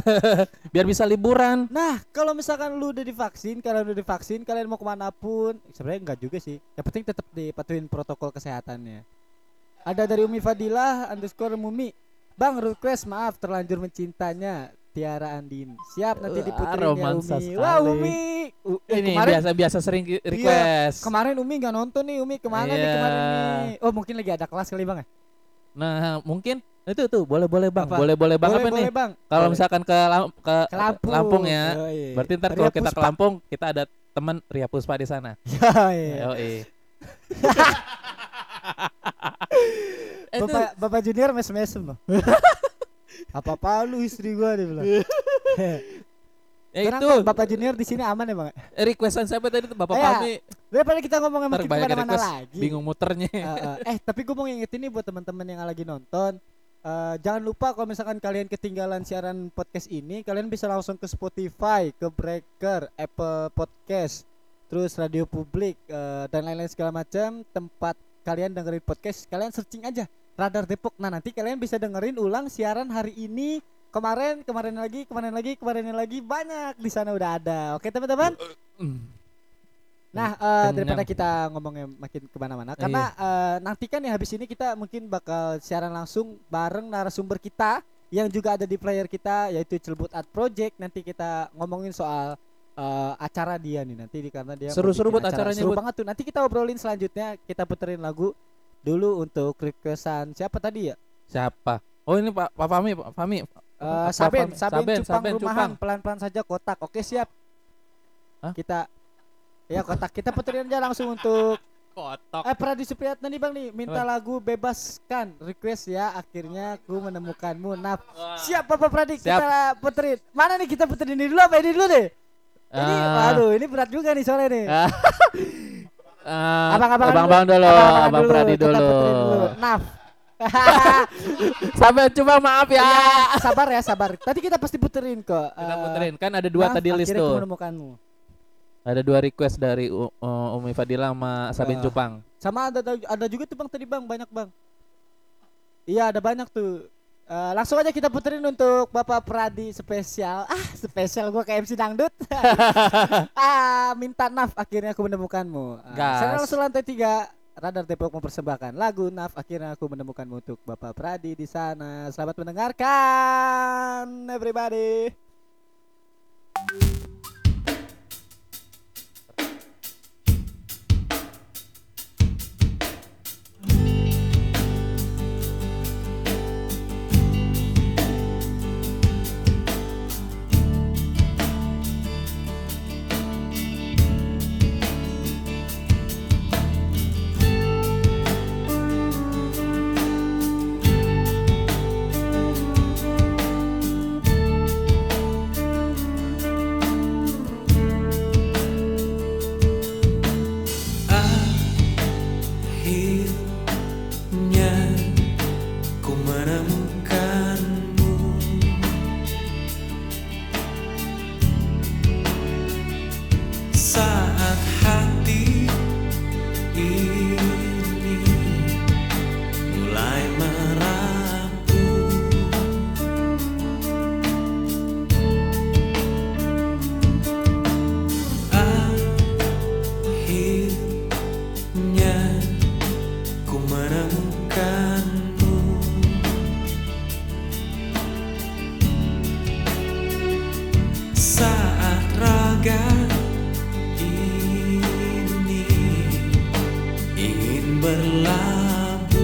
Biar bisa liburan. Nah, kalau misalkan lu udah divaksin, kalian udah divaksin, kalian mau kemana pun, sebenarnya enggak juga sih. Yang penting tetap dipatuhin protokol kesehatannya. Ada dari Umi Fadilah underscore Mumi, Bang request maaf terlanjur mencintanya. Tiara Andini. Siap nanti diputerin ya Umi. Wah Umi. U- eh, ini kemarin, biasa-biasa sering request. Iya, kemarin Umi gak nonton nih Umi. Kemana yeah. nih kemarin nih? Oh mungkin lagi ada kelas kali bang ya? Nah mungkin. Itu tuh boleh-boleh bang. Apa? Boleh-boleh bang boleh, apa boleh, nih? Bang. Kalau misalkan ke, Lam- ke, ke Lampung. Lampung ya. Yoi. Berarti ntar kalau kita ke Lampung kita ada teman Ria Puspa di sana. Iya. Bapak, Bapak Junior mes-mesem loh. Apa-apa lu istri gua dia bilang. Ya itu Bapak Junior di sini aman ya Bang. Requestan siapa tadi tuh Bapak Pahmi. Daripada kita ngomongin makin kemana-mana lagi. Bingung muternya. Uh, uh. Eh tapi gua mau ngingetin nih buat teman-teman yang lagi nonton. Uh, jangan lupa kalau misalkan kalian ketinggalan siaran podcast ini, kalian bisa langsung ke Spotify, ke Breaker, Apple Podcast, terus radio publik uh, dan lain-lain segala macam. Tempat kalian dengerin podcast, kalian searching aja. Radar Depok. Nah nanti kalian bisa dengerin ulang siaran hari ini, kemarin, kemarin lagi, kemarin lagi, kemarin lagi, banyak di sana udah ada. Oke teman-teman. Nah uh, daripada kita ngomongnya makin kemana-mana, karena uh, nantikan ya habis ini kita mungkin bakal siaran langsung bareng narasumber kita yang juga ada di player kita yaitu Celebut Art Project. Nanti kita ngomongin soal uh, acara dia nih nanti karena dia seru-seru buat acara. acaranya. Seru but. banget tuh. Nanti kita obrolin selanjutnya, kita puterin lagu. Dulu untuk requestan siapa tadi ya? Siapa? Oh ini Pak Pak Pahmi, Pak Pahmi. Uh, Saben, Saben, Saben, Cupang Saben, rumahan, Cupang. Pelan-pelan saja kotak. Oke siap. Hah? Kita, ya kotak kita puterin aja langsung untuk. Kotak. Eh Pradi Supriyatna nih bang nih, minta Apa? lagu bebaskan request ya. Akhirnya ku menemukanmu. Naf. Siap Bapak Pradi siap. Kita puterin. Mana nih kita puterin ini dulu apa ini dulu deh? Ini, uh. waduh ini berat juga nih soalnya nih. Uh, abang-abang, abang-abang dulu, abang, abang, abang Pradi dulu. dulu. Naf. Sabar, coba maaf ya. ya. Sabar ya, sabar. Tadi kita pasti puterin kok. Kita puterin, kan ada dua Naf, tadi list tuh. Ada dua request dari uh, Umi Fadilah sama Saben uh, Cupang. Sama ada ada juga tuh bang tadi bang, banyak bang. Iya ada banyak tuh. Uh, langsung aja kita puterin untuk Bapak Pradi spesial. Ah, spesial gua kayak M C dangdut. ah, minta Naf akhirnya aku menemukanmu. Uh, Saya langsung lantai tiga Radar Depok mempersembahkan lagu Naf akhirnya aku menemukanmu untuk Bapak Pradi di sana. Selamat mendengarkan everybody. berlabuh.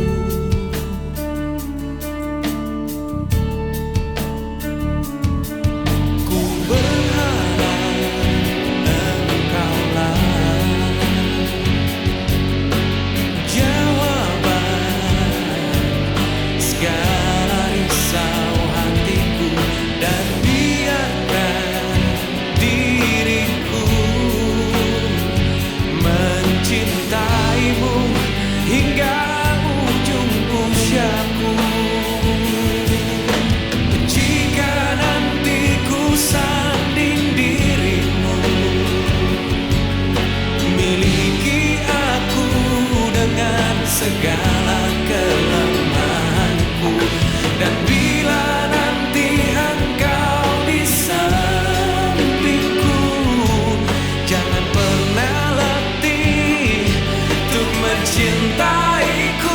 Ku berharap engkau lah jawaban segala risau hatiku, dan biarkan diriku mencintaimu hingga ujung usiaku. Jika nanti ku sanding dirimu, miliki aku dengan segala kelemahanku, dan bila nanti engkau di sampingku, jangan pernah letih untuk mencintaiku.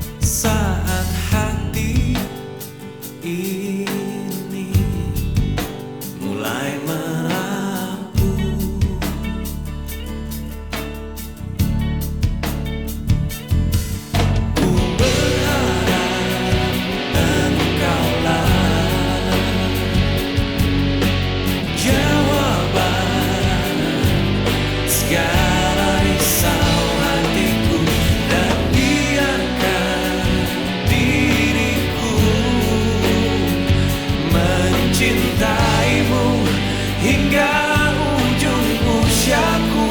Akhirnya ku menemukanmu, saat hati ini mulai merapuh. Ku berharap engkaulah jawaban segala risau hatiku, dan biarkan diriku mencintaimu hingga ujung usiaku.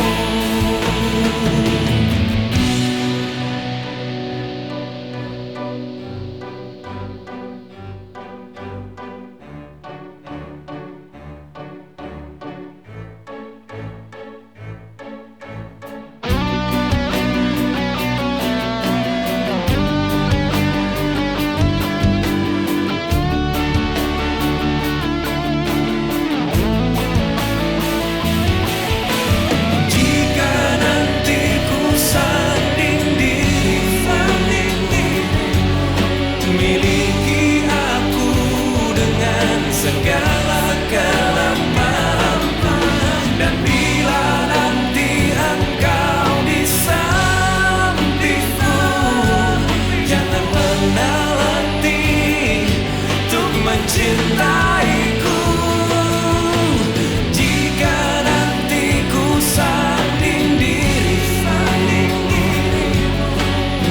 Jika nanti ku sanding dirimu,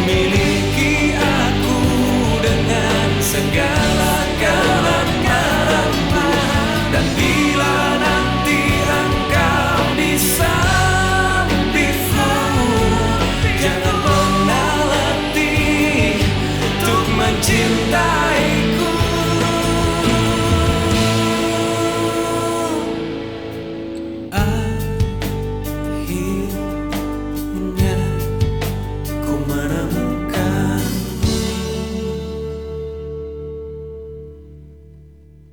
miliki aku dengan segala kelemahanku, dan bila nanti engkau di sampingku, jangan pernah letih untuk mencintaiku. Jika nanti ku sanding dirimu, miliki aku dengan segala kelemahanku, dan bila nanti engkau di sampingku, jangan pernah letih untuk mencintaiku. Akhirnya ku menemukanmu.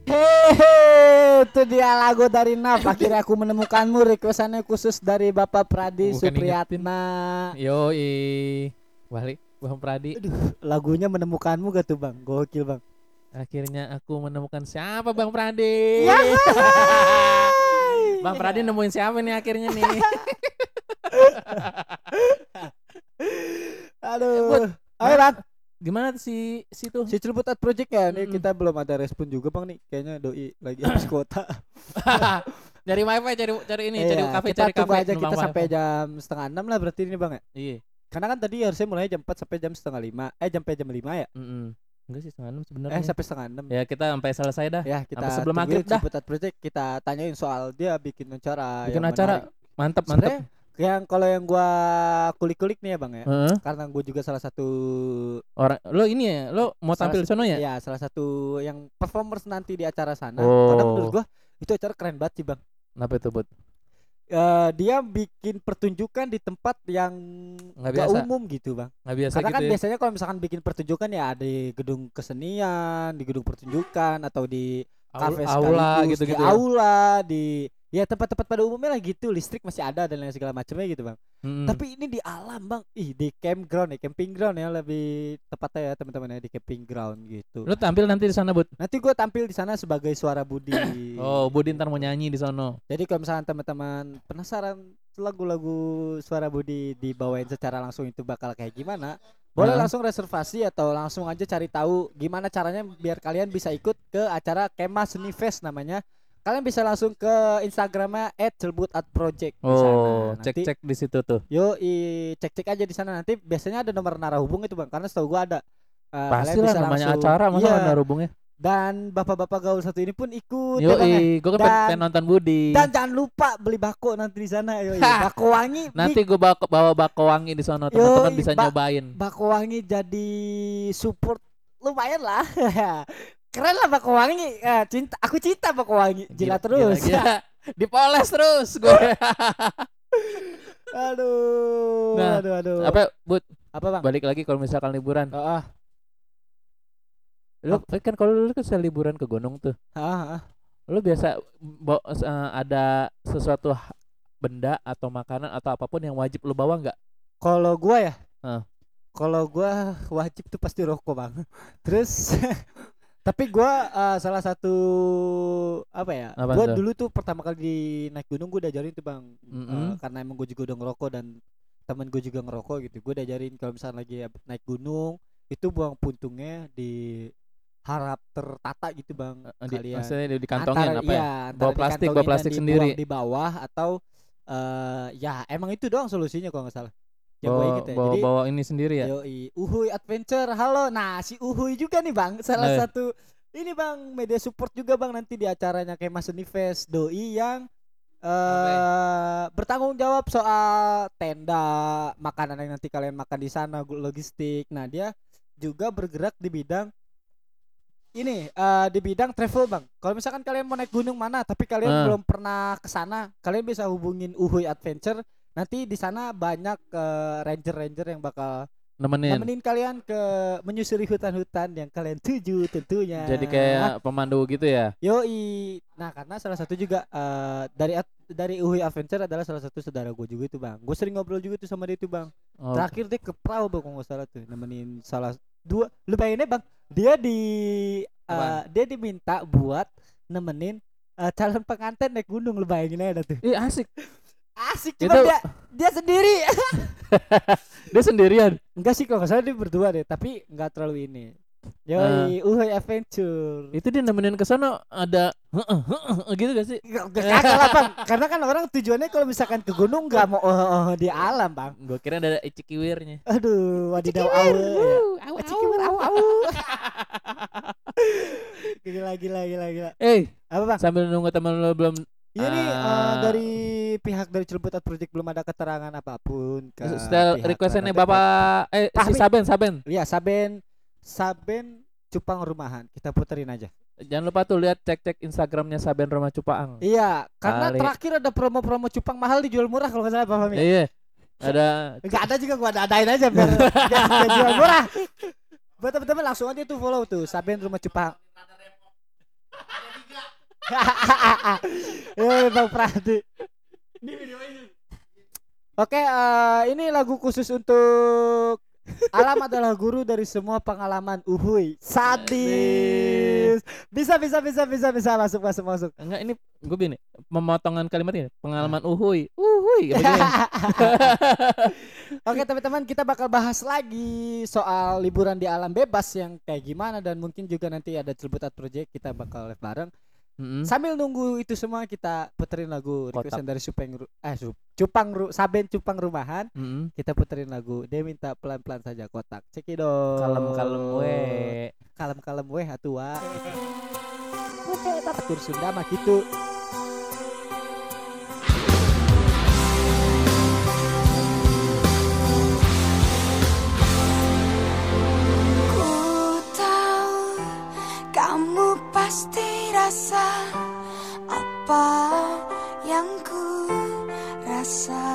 Hehehe, itu dia lagu dari Naf. Akhirnya aku menemukanmu, requestannya khusus dari Bapak Pradi Bukan Supriyatna. Yoi, balik Bang Pradi. Aduh, lagunya menemukanmu gak tuh Bang? Gokil Bang. Akhirnya aku menemukan siapa Bang Pradi? Bang Pradi nemuin siapa nih akhirnya nih? Aduh. Ayo Rat, Gimana tuh si situ? si Celebut Art Project ya. Ini kita belum ada respon juga Bang nih. Kayaknya doi lagi habis kuota. Cari wifi, cari cari ini, cari Iya, kafe, kita cari tunggu kafe. aja kita numpang sampai wifi. jam setengah enam lah berarti ini Bang ya. Iya. Karena kan tadi harusnya mulai jam empat sampai jam setengah lima. Eh sampai jam lima ya? Mm-mm. Enggak sih setengah enam sebenarnya. Eh sampai setengah enam. Ya kita sampai selesai dah. Ya kita Sampai sebelum tungguin maghrib dah. Celebut Art Project, kita tanyain soal dia bikin acara. Bikin yang acara menarik. mantap mantap. Sebenarnya yang kalau yang gua kulik-kulik nih ya Bang ya. Heeh. Karena gua juga salah satu Orang lo ini ya, lo mau salah tampil di satu- sono ya? Iya, salah satu yang performers nanti di acara sana. Oh. Karena menurut gua itu acara keren banget sih Bang. Kenapa itu Bud? Eh, dia bikin pertunjukan di tempat yang Nggak gak biasa. umum gitu Bang. Nggak biasa Karena gitu kan ya. biasanya kalau misalkan bikin pertunjukan ya di gedung kesenian, di gedung pertunjukan, atau di Aula- kafe aula sekaligus, gitu-gitu di ya. aula, di Ya tempat-tempat pada umumnya lah gitu, listrik masih ada dan lain segala macamnya gitu bang. Hmm. Tapi ini di alam bang, ih di campground ya, camping ground ya lebih tepatnya ya teman-teman ya, di camping ground gitu. Lu tampil nanti di sana Bud? Nanti gue tampil di sana sebagai Suara Budi. Oh Budi ntar mau nyanyi di sono. Jadi kalau misalnya teman-teman penasaran lagu-lagu Suara Budi dibawain secara langsung itu bakal kayak gimana? Boleh hmm. langsung reservasi atau langsung aja cari tahu gimana caranya biar kalian bisa ikut ke acara Kemah Seni Fest namanya. Kalian bisa langsung ke Instagramnya et celebut Art Project. Oh, cek-cek di situ tuh. Yo, cek-cek aja di sana nanti. Biasanya ada nomor narahubung itu bang, karena setahu gua ada. Uh, Pasti lah namanya langsung, acara, masa iya, narahubungnya. Dan bapak-bapak gaul satu ini pun ikut. Yo, ya, gue pengen nonton Budi. Dan jangan lupa beli bako nanti di sana. Yo, bako wangi. Nanti gue bawa, bawa bako wangi di sana. Teman-teman yoi, bisa ba- nyobain. Bako wangi jadi support lumayan lah. Keren lah bako wangi. Eh, cinta, aku cinta bako wangi. Jilat terus. Gila, gila. Dipoles terus gue. aduh, nah, aduh, aduh. Apa, Bud? Apa bang? Balik lagi kalau misalkan liburan. Oh, ah. Lo kan kalau lo kan saya liburan ke gunung tuh, ah, ah. Lo biasa bawa, uh, ada sesuatu benda atau makanan atau apapun yang wajib lo bawa nggak? Kalau gue ya, uh. kalau gue wajib tuh pasti rokok bang. Terus, tapi gue uh, salah satu apa ya? Gue dulu tuh pertama kali di naik gunung gue diajarin tuh bang, mm-hmm. uh, karena emang gue juga udah ngerokok dan temen gue juga ngerokok gitu. Gue diajarin kalau misalnya lagi naik gunung itu buang puntungnya di harap tertata gitu bang, di, kalian maksudnya di kantongin antara, apa ya, ya bawa plastik bawa plastik sendiri di bawah atau uh, ya emang itu doang solusinya kalau nggak salah ya, bawa, gitu ya. bawa, Jadi, bawa ini sendiri ya yoi. Uhuy Adventure halo, nah si Uhuy juga nih bang salah nah. satu ini bang media support juga bang nanti di acaranya Kemah Seni Fest, doi yang uh, okay. bertanggung jawab soal tenda, makanan yang nanti kalian makan di sana, logistik. Nah dia juga bergerak di bidang ini, uh, di bidang travel bang. Kalau misalkan kalian mau naik gunung mana tapi kalian uh. belum pernah ke sana, kalian bisa hubungin Uhuy Adventure. Nanti di sana banyak uh, ranger-ranger yang bakal nemenin. nemenin kalian ke menyusuri hutan-hutan yang kalian tuju tentunya. Jadi kayak pemandu gitu ya. Yoi. Nah karena salah satu juga uh, dari dari Uhuy Adventure adalah salah satu saudara gue juga itu bang. Gue sering ngobrol juga tuh sama dia itu bang. Oh. Terakhir dia ke perahu bang, nggak salah tuh nemenin salah dua. Lu bayanginnya bang. Dia di uh, dia diminta buat nemenin uh, calon pengantin naik gunung, lu bayangin aja tuh. Ih asik. Asik cuma dia dia sendiri. Dia sendirian. Enggak sih kalau enggak salah dia berdua deh, tapi enggak terlalu ini. Yoi, uh. Uhuy Adventure. Itu dia nemenin ke sana ada heeh heeh gitu enggak sih? Enggak salah, Bang. Karena kan orang tujuannya kalau misalkan ke gunung enggak mau oh, oh, di alam, Bang. Gua kira ada icikiwirnya. Aduh, wadidaw awe. Icikiwir awe awe. Gila gila gila gila. Eh, apa Bang? Sambil nunggu teman lo belum. Iya nih uh, uh, dari pihak dari Celebut Art Project belum ada keterangan apapun. Ke setel requestannya Bapak eh Pahmi. si Saben Saben. Iya Saben Saben Cupang Rumahan. Kita puterin aja. Jangan lupa tuh lihat cek-cek Instagramnya Saben Rumah Cupang. Iya, karena Kali. terakhir ada promo-promo cupang mahal dijual murah kalau enggak salah Bapak Pahmi. Iya. Ada enggak ada juga gua ada-adain aja biar dijual murah. Buat teman-teman langsung aja tuh follow tuh Saben Rumah Cupang. Ya Bang Pradi. Ini video ini. Oke, uh, ini lagu khusus untuk alam adalah guru dari semua pengalaman Uhuy. Sadis. Bisa bisa bisa bisa bisa masuk masuk masuk. Enggak ini gue bini pemotongan kalimat ini. Pengalaman Uhuy. Uhuy. Oke, teman-teman kita bakal bahas lagi soal liburan di alam bebas yang kayak gimana dan mungkin juga nanti ada Celebut Art Project kita bakal live bareng. Mm-hmm. Sambil nunggu itu semua kita puterin lagu requestan dari Supeng eh Cupang Saben Cupang Rumahan. Mm-hmm. Kita puterin lagu dia minta pelan-pelan saja kotak. Cekidot. Kalem-kalem we. Kalem-kalem we hatua. Oke, tatur Sunda mah gitu. Ku tahu kamu pasti rasa apa yang ku rasa,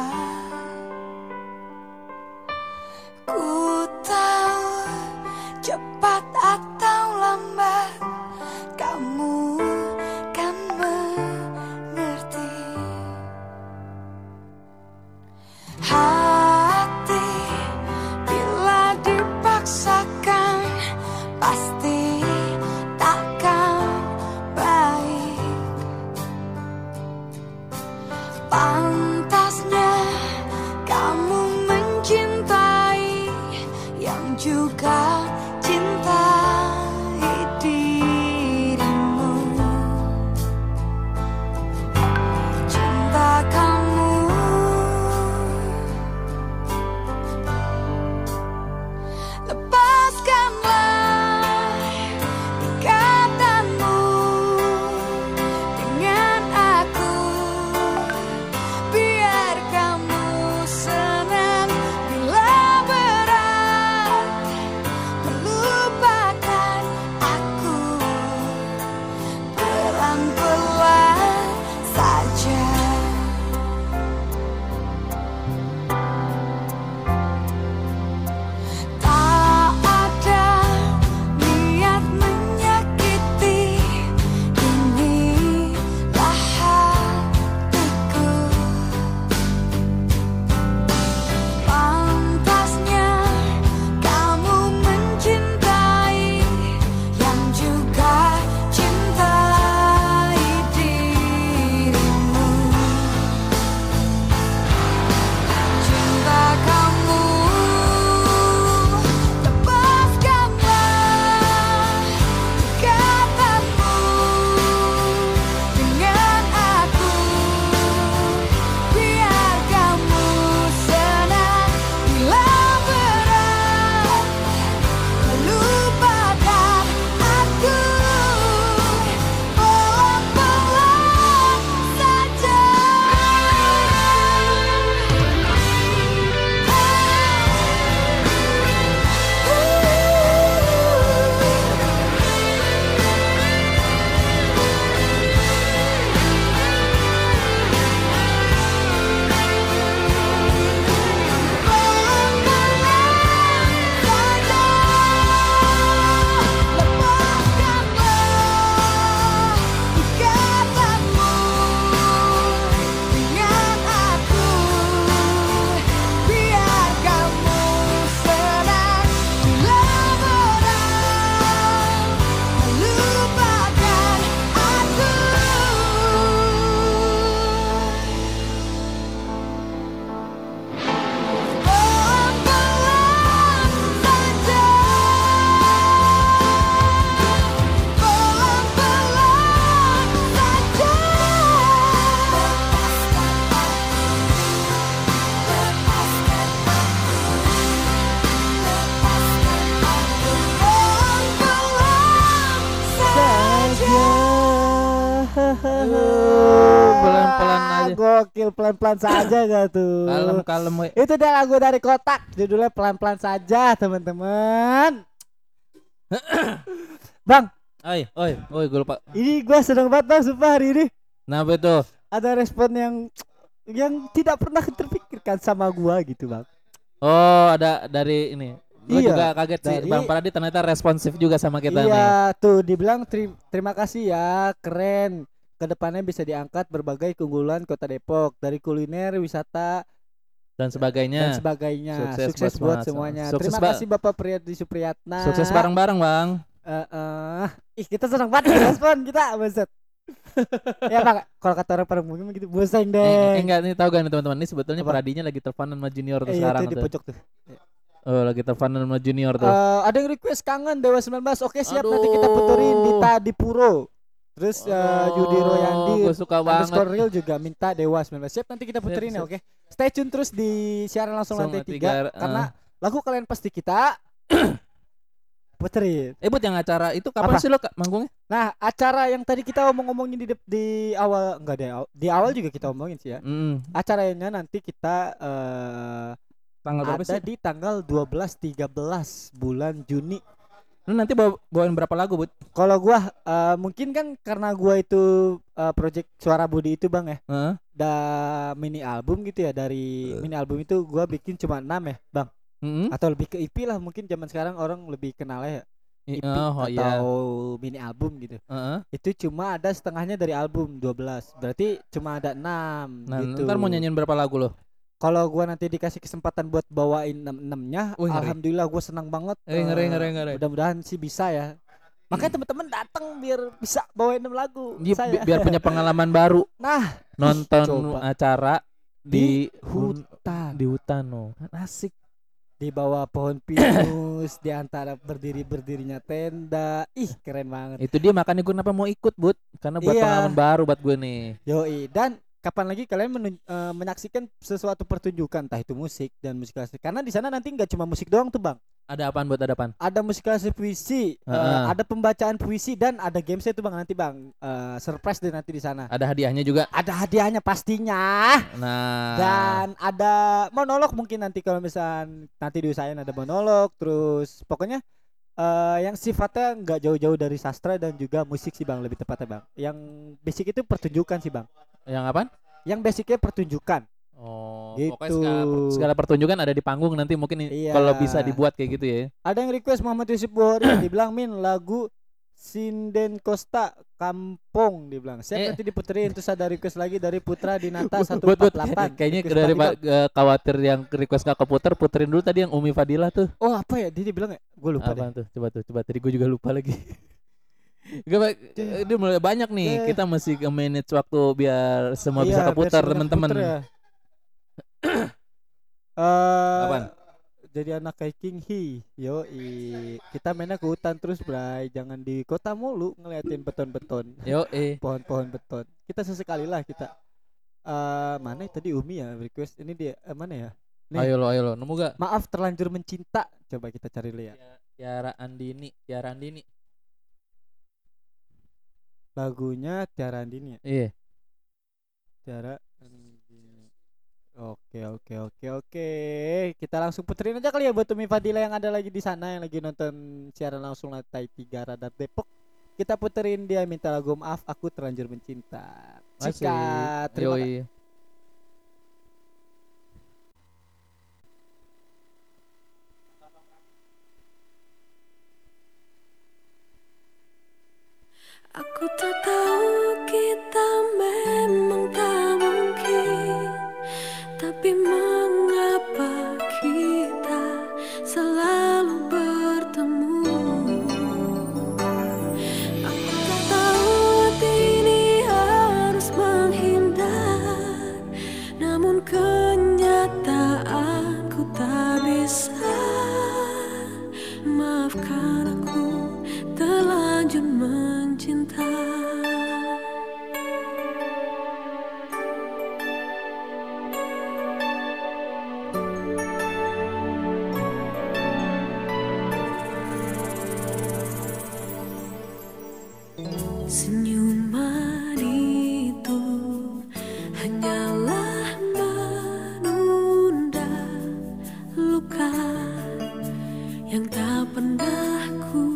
ku tahu cepat atau lambat kamu kan mengerti. juga cintai dirimu, cinta kamu. Lepaskanlah ikatanmu dengan aku, biar kamu senang bila berat melupakan aku. Pelan-pelan saja, tak ada niat menyakiti. Inilah hatiku, pantasnya kamu mencintai yang juga cintai dirimu, cinta kamu. Lepaskanlah ikatamu dengan aku, biar kamu senang bila berat melupakan aku. Pelan-pelan saja. Lepaskanlah ikatanmu dengan aku, biar kamu senang bila berat melupakan aku. Pelan-pelan saja, pelan-pelan saja. Pelan-pelan saja. Pelan-pelan aja. Gokil, pelan-pelan saja gak tuh. Kalem-kalem we. Itu dia lagu dari Kotak, judulnya Pelan-Pelan Saja, teman-teman. Bang, Oi, oi, oi, gue lupa. ini gue seneng banget bang, sumpah hari ini Kenapa itu? ada respon yang yang tidak pernah terpikirkan sama gue gitu bang. Oh, ada dari ini. Gue Iya. juga kaget sih, Dari- Bang Pradi ternyata responsif juga sama kita nih. Iya tuh, dibilang "Teri- terima kasih ya, keren. Kedepannya bisa diangkat berbagai keunggulan Kota Depok dari kuliner, wisata Dan sebagainya. dan sebagainya. Sukses, Sukses buat buat semua- semuanya. sukses terima ba- kasih Bapak Pradi Supriyatna. Sukses bareng-bareng, Bang. Eh, eh. Ih kita senang banget nih respon kita, buset. Ya bang, kalau kata orang pada mungkin gitu bosan Eh, eh, deh. enggak nih tahu gak nih teman-teman, ini sebetulnya Apa? Pradinya lagi teleponan sama Junior tuh Eh, sekarang itu di tuh. pojok tuh. Oh, lagi teleponan sama Junior tuh. Eh, ada yang request kangen Dewa sembilan belas. Oke siap, nanti kita puterin di Aduh. Tadi Puro. Terus eh, Judi Royandi Gue suka banget. underscore real juga minta Dewa sembilan belas. Siap, nanti kita puterin ya, siap. oke. Stay tune terus di siaran langsung Sama lantai tiga tiga, eh. karena lagu kalian pasti kita puterin. Eh, buat yang acara itu kapan Apa? sih lo Kak, manggungnya? Nah, acara yang tadi kita omong-omongin di dep- di awal enggak deh, aw- di awal juga kita omongin sih ya. Hmm. Acaranya nanti kita eh, Tanggal berapa ada sih? di tanggal dua belas tiga belas bulan Juni. Lu nanti bawa, bawain berapa lagu, Bud? Kalau gua eh, mungkin kan karena gua itu eh, project Suara Budi itu Bang ya. Heeh. Da mini album gitu ya, dari mini album itu gua bikin cuma enam ya, Bang. Heeh. Atau lebih ke E P lah, mungkin zaman sekarang orang lebih kenalnya ya. E P Oh, iya. atau mini album gitu. Heeh. Itu cuma ada setengahnya dari album dua belas. Berarti cuma ada enam Nah, gitu. ntar mau nyanyiin berapa lagu lo? Kalau gua nanti dikasih kesempatan buat bawain enam-enamnya, Wih, ngeri. alhamdulillah gua senang banget. Eh, ngeri, Eh, ngeri, ngeri. Mudah-mudahan sih bisa ya. Makanya teman-teman datang biar bisa bawain enam lagu. Iya, bi- saya. biar punya pengalaman baru. Nah, nonton Coba. acara di di hutan. di hutan no. Kan asik. di bawah pohon pinus, di antara berdiri-berdirinya tenda. Ih, keren banget. Itu dia, makanya gue kenapa mau ikut, Bud. Karena buat iya. pengalaman baru buat gue nih. Yoi, dan kapan lagi kalian menun- uh, menyaksikan sesuatu pertunjukan, entah itu musik dan musik klasik. Karena di sana nanti enggak cuma musik doang tuh, Bang. Ada apaan, buat ada apaan? Ada musik klasik puisi, uh-huh. uh, ada pembacaan puisi, dan ada gamesnya tuh, Bang, nanti, Bang. Uh, surprise deh nanti di sana. Ada hadiahnya juga. Ada hadiahnya pastinya. Nah. Dan ada monolog mungkin nanti, kalau misalkan nanti diusahain ada monolog, terus pokoknya uh, yang sifatnya nggak jauh-jauh dari sastra dan juga musik sih, Bang, lebih tepatnya, Bang. Yang basic itu pertunjukan sih, Bang. Yang apaan? Yang basicnya pertunjukan. Oh, gitu. Pokoknya segala, segala pertunjukan ada di panggung nanti, mungkin iya. kalau bisa dibuat kayak gitu ya. Ada yang request Muhammad Wissipu, dibilang min lagu Sinden Costa Kampung, dibilang siap eh. nanti diputerin. Terus ada request lagi dari Putra Dinata satu empat delapan. Kayaknya dari uh, khawatir yang request gak keputer, puterin dulu tadi yang Umi Fadilah tuh. Oh, apa ya dia dibilang ya? Gue lupa apa deh. Tuh, coba tuh, coba tadi gue juga lupa lagi. Gak, dia mulai banyak nih. Yeah. Kita mesti manage waktu biar semua yeah, bisa keputar, teman-teman. Ya. uh, jadi anak hiking hi, yo i. Kita mainnya ke hutan terus, Bray. Jangan di kota mulu ngeliatin beton-beton. Yo i. Pohon-pohon beton. Kita sesekali lah kita. Uh, mana tadi Umi ya request? Ini dia uh, mana ya? Nih. Ayo lo, ayo lo. Nemu gak? Maaf terlanjur mencinta. Coba kita cari lihat. Tiara Andini, Tiara Andini. Lagunya Tiara Andini ya? Iya, Tiara Andini. Oke oke oke oke. Kita langsung puterin aja kali ya buat Umi Fadilah yang ada lagi di sana, yang lagi nonton siaran langsung Lantai tiga Radar Depok. Kita puterin dia minta lagu Maaf Aku Terlanjur Mencinta. Cika, terima kasih. Aku tak tahu kita memang tak mungkin, tapi mengapa kita selalu bertemu. Aku tak tahu hati ini harus menghindar, namun kenyataanku tak bisa. Maafkan aku terlanjur mencinta. Cinta senyuman itu hanyalah menunda luka yang tak pernah ku.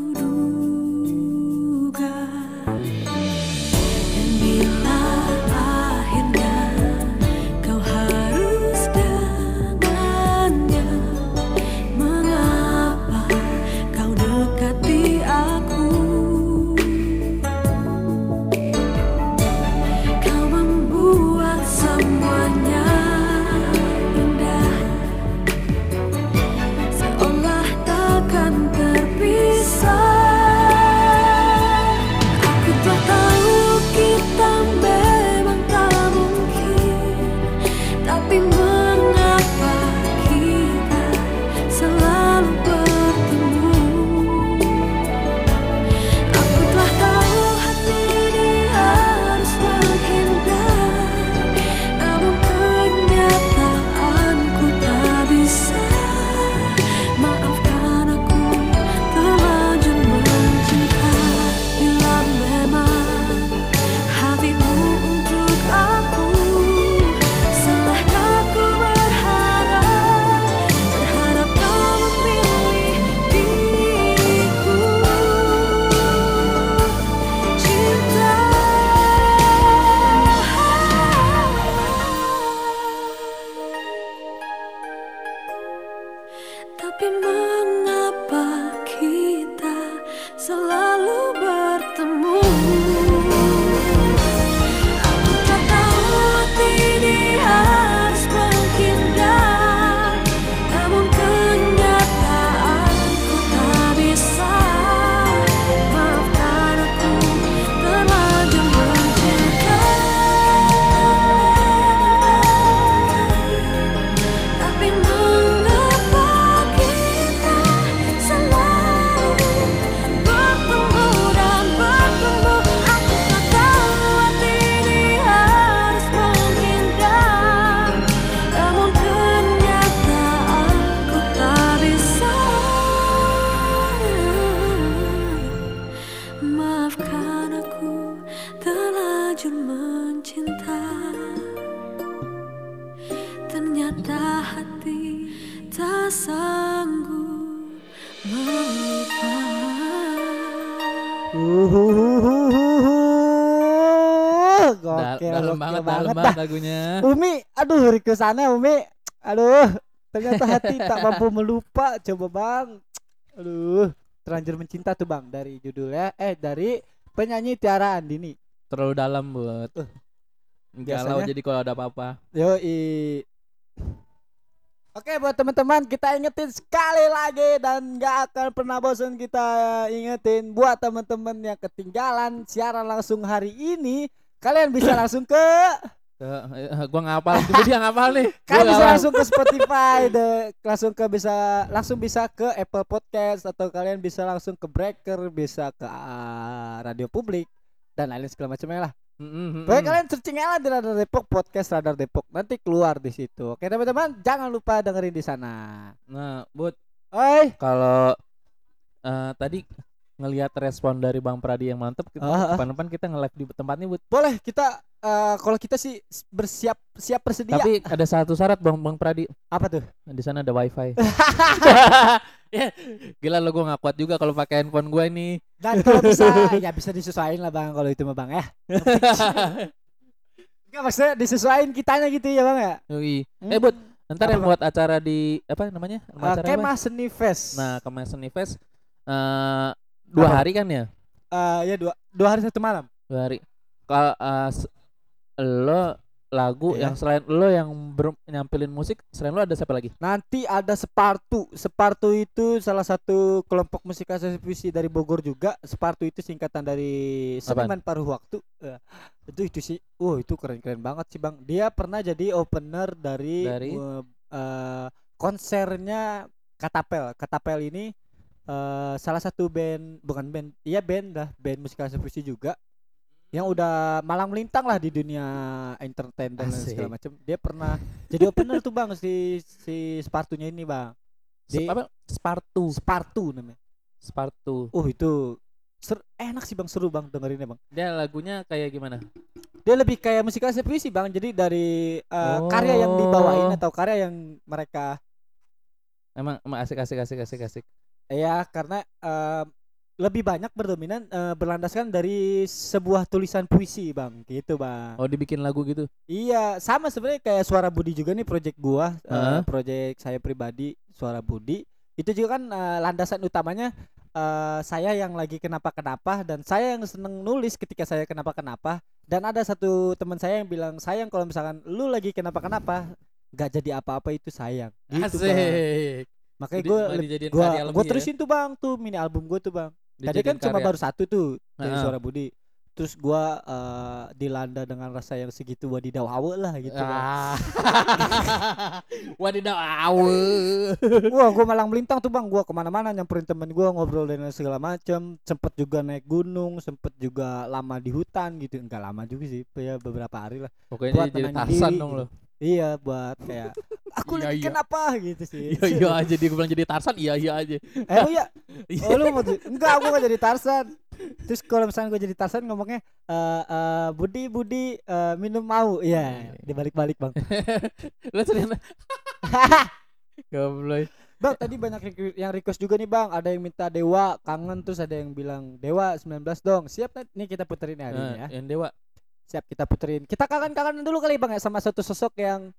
Gokil, dalam banget, dalam banget lagunya. Umi, aduh requestannya Umi. Aduh, ternyata hati tak mampu melupa. Coba Bang. Aduh, Terlanjur Mencinta tuh Bang dari judulnya eh dari penyanyi Tiara Andini. Terlalu dalam buat. Uh, galau jadi kalau ada apa-apa. Yoi. Oke, buat teman-teman kita ingetin sekali lagi dan gak akan pernah bosan kita ingetin buat teman-teman yang ketinggalan siaran langsung hari ini, kalian bisa langsung ke uh, gua ngapal, dia ngapal nih. Kalian bisa langsung ke Spotify, de, langsung ke bisa langsung bisa ke Apple Podcast atau kalian bisa langsung ke Breaker, bisa ke uh, Radio Publik dan lain segala macamnya lah. Mm-hmm. Baik, kalian searching Ella di Radar Depok, podcast Radar Depok, nanti keluar di situ. Oke teman-teman, jangan lupa dengerin di sana. Nah, Bud, oi, kalau uh, tadi ngelihat respon dari Bang Pradi yang mantep, kita uh, depan-depan kita nge-live di tempatnya, Bud. Boleh, kita uh, kalau kita sih bersiap siap bersedia. Tapi ada satu syarat, Bang Bang Pradi. Apa tuh? Di sana ada wifi. Gila lo, gue nggak kuat juga kalau pakai handphone gue ini. Dan kalau bisa ya bisa disesuaikan lah Bang, kalau itu mah Bang ya. Enggak, maksudnya disesuaikan kitanya gitu ya Bang ya. Yoi. Hmm. Eh Bud, ntar apa yang buat acara di apa namanya? Uh, acara Kemah Seni Fest. Nah, Kemah Seni Fest uh, dua apa? hari kan ya? Uh, ya dua dua hari satu malam. Dua hari. Kalau uh, lo lagu yeah. yang selain lo yang ber- nyampilin musik, selain lo ada siapa lagi? Nanti ada Separtu. Separtu itu salah satu kelompok musik asosiasi dari Bogor juga. Separtu itu singkatan dari Seniman Paruh Waktu. Uh, itu itu sih. Wah, uh, itu keren-keren banget sih Bang. Dia pernah jadi opener dari, dari? Uh, uh, konsernya Katapel. Katapel ini uh, salah satu band, bukan band, iya band lah, band musik asosiasi juga, yang udah malang melintang lah di dunia entertain dan segala macam. Dia pernah jadi opener tuh Bang, si si Spartunya ini Bang. Di, apa? Separtu. Separtu namanya. Separtu. Oh, itu ser, enak sih Bang, seru Bang dengerinnya Bang. Dia lagunya kayak gimana? Dia lebih kayak musikal puisi Bang. Jadi dari uh, oh. karya yang dibawain atau karya yang mereka emang, emang asik asik asik asik asik. Ya, karena uh, lebih banyak berdominan uh, berlandaskan dari sebuah tulisan puisi Bang, gitu Bang. Oh, dibikin lagu gitu? Iya, sama sebenarnya kayak Suara Budi juga nih, project gua, uh-huh. uh, project saya pribadi Suara Budi. Itu juga kan uh, landasan utamanya uh, saya yang lagi kenapa-kenapa dan saya yang seneng nulis ketika saya kenapa-kenapa. Dan ada satu teman saya yang bilang, sayang kalau misalkan lu lagi kenapa-kenapa gak jadi apa-apa itu sayang. Gitu, asik. Bang. Makanya gue gua, gua terusin ya? Tuh Bang, tuh mini album gue tuh Bang. Tadi kan karya. Cuma baru satu tuh dari Suara Budi. Terus gue uh, dilanda dengan rasa yang segitu wadidaw awe lah gitu ah. Wadidaw awe. Wah, gue malang melintang tuh Bang. Gue kemana-mana nyamperin temen gue, ngobrol dan segala macem. Sempet juga naik gunung, sempet juga lama di hutan gitu. Enggak lama juga sih, ya beberapa hari lah. Pokoknya buat jadi Tarzan dong lo. Iya, buat kayak aku iya, lagi iya. kenapa gitu sih. Iya iya aja, dia bilang jadi Tarzan, iya iya aja. Eh lu ya, oh lu mau tuh, enggak aku gak jadi Tarzan. Terus kalau misalnya gue jadi Tarzan ngomongnya uh, uh, Budi Budi uh, minum mau, ya yeah, dibalik-balik Bang. Lu serius? Goblok. Bang, tadi banyak yang request juga nih Bang. Ada yang minta Dewa Kangen, terus ada yang bilang Dewa sembilan belas dong. Siap nih kita puterin hari ini ya. Yang Dewa. Siap kita puterin. Kita kangen-kangen dulu kali Bang ya sama satu sosok yang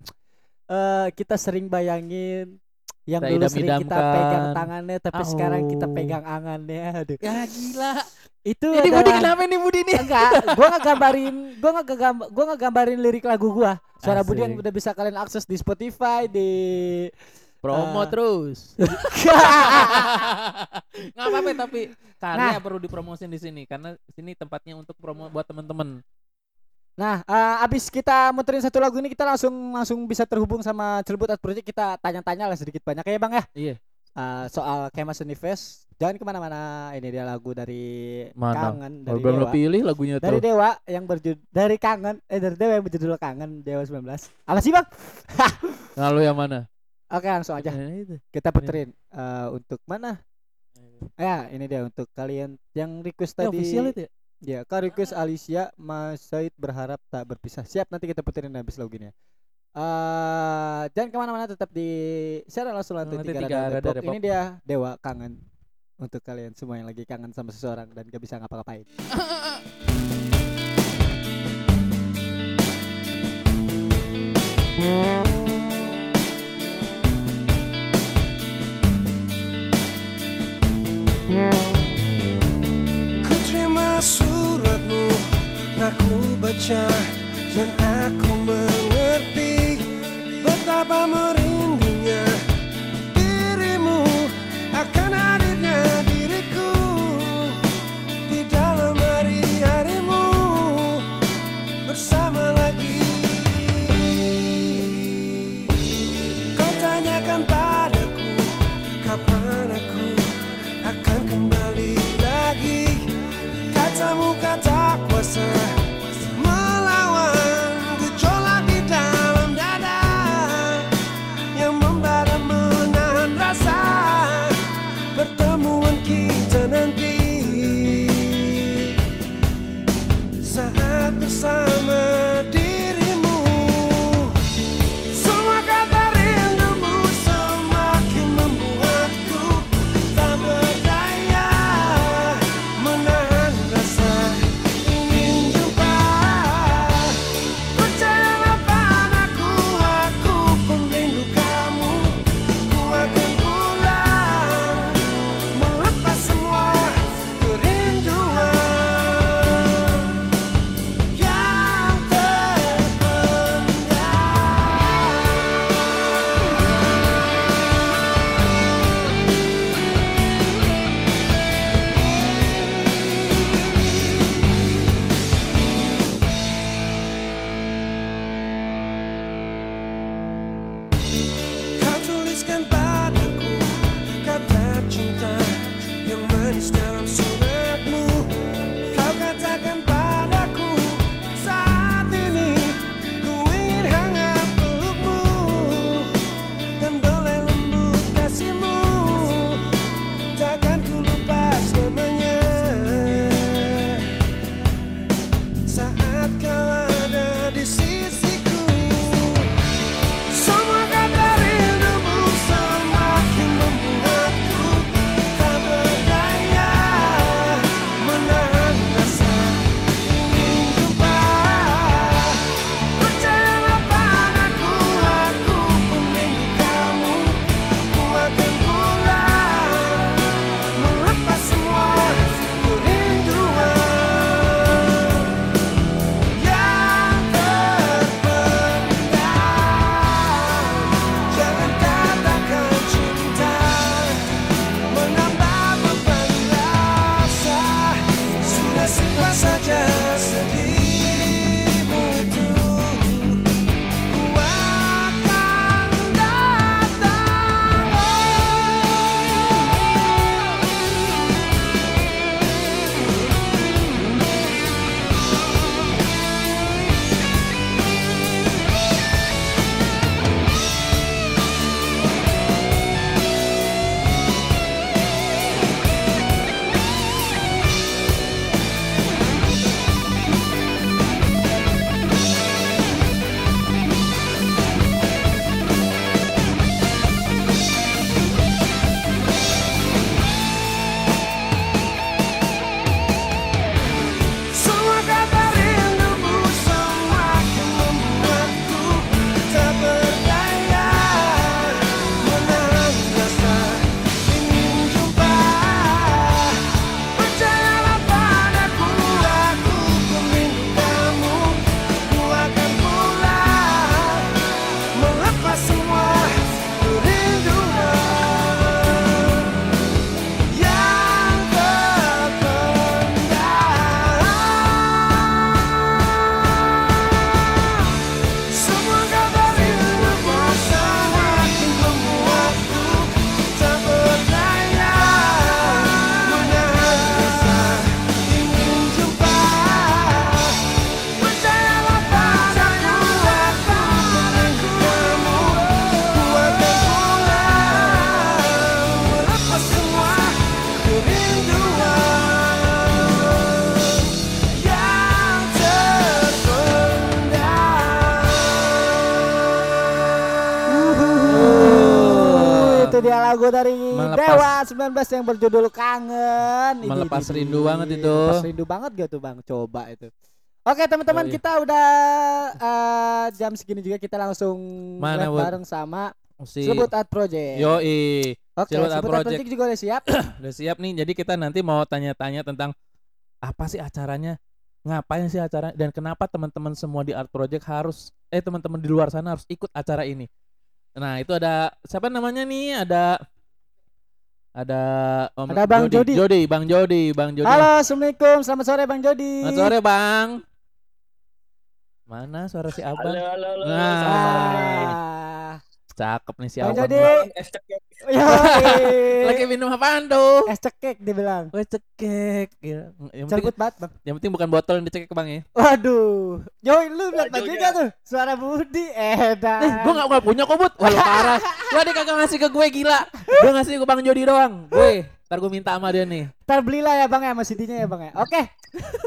Uh, kita sering bayangin, yang kita dulu sering kita pegang tangannya, tapi oh. sekarang kita pegang angannya. Aduh. Ya gila. Itu ini adalah... Budi kenapa ini Budi ini? Enggak, gua enggak gambarin, gua enggak gambar, gua enggak gambarin lirik lagu gua. Suara Asik. Budi yang udah bisa kalian akses di Spotify, di promo uh... terus. Enggak apa-apa, tapi karya nah. perlu dipromosin di sini karena sini tempatnya untuk promo buat teman-teman. Nah, uh, abis kita muterin satu lagu ini, kita langsung langsung bisa terhubung sama Celebut Art Project. Kita tanya-tanya lah sedikit banyak ya Bang ya. Iya. Uh, soal Kemah Seni Fest. Jangan kemana-mana. Ini dia lagu dari Mana? Kangen dari Dewa. Belum pilih lagunya tuh. Dari Dewa yang berjudul dari Kangen. Eh dari Dewa yang berjudul Kangen, Dewa sembilan belas. Apa sih Bang? Lalu yang mana? Oke, langsung aja. Kita puterin uh, untuk mana? Ya, ini dia untuk kalian yang request tadi. Ya, official itu ya? Ya, Karikus Alicia Mas Said berharap tak berpisah. Siap, nanti kita puterin habis loginnya. Uh, jangan kemana-mana, tetap di share langsung lantai tiga Radar Depok. Ini dia Dewa Kangen untuk kalian semua yang lagi kangen sama seseorang dan gak bisa ngapa-ngapain. Ku terima suratmu, aku baca dan aku mengerti betapa merindunya dirimu akan hadirnya diriku di dalam hari-harimu bersama lagi. Kau tanyakan padaku kapan aku akan kembali lagi. Katamu kata kuasa. Lagu dari melepas, Dewa sembilan belas yang berjudul Kangen. Melepas ini, rindu ini. banget itu. Melepas rindu banget gak tuh Bang? Coba itu. Oke teman-teman, oh, iya. kita udah uh, jam segini juga kita langsung Mana, bareng sama si... Celebut Art Project. Yoi. Oke, Celebut Art Project juga udah siap. Udah siap nih. Jadi kita nanti mau tanya-tanya tentang apa sih acaranya, ngapain sih acaranya, dan kenapa teman-teman semua di Art Project harus eh teman-teman di luar sana harus ikut acara ini. Nah itu ada siapa namanya nih? Ada Ada om, ada Bang Judi. Judi, Bang Judi, Bang Judi. Halo, assalamualaikum. Selamat sore Bang Judi. Selamat sore Bang. Mana suara si abang? Halo, halo, halo. Nah, ah. Cakep nih si abang. Jadi, es cekek. Lagi minum apaan tuh? Es cekek dibilang. Wes cekek. Ya, yang penting, bat, Bang. Yang penting bukan botol yang dicekek, Bang ya. Waduh. Joy lu bilang tadi enggak tuh. Suara Budi edan. Eh, gua enggak enggak punya kobut. Walau parah. Lu dia kagak ngasih ke gue, gila. Gua ngasih ke Bang Jody doang. Gue ntar gue minta sama dia nih. Ntar belilah ya Bang ya, sama C D-nya ya Bang ya. Oke. Okay.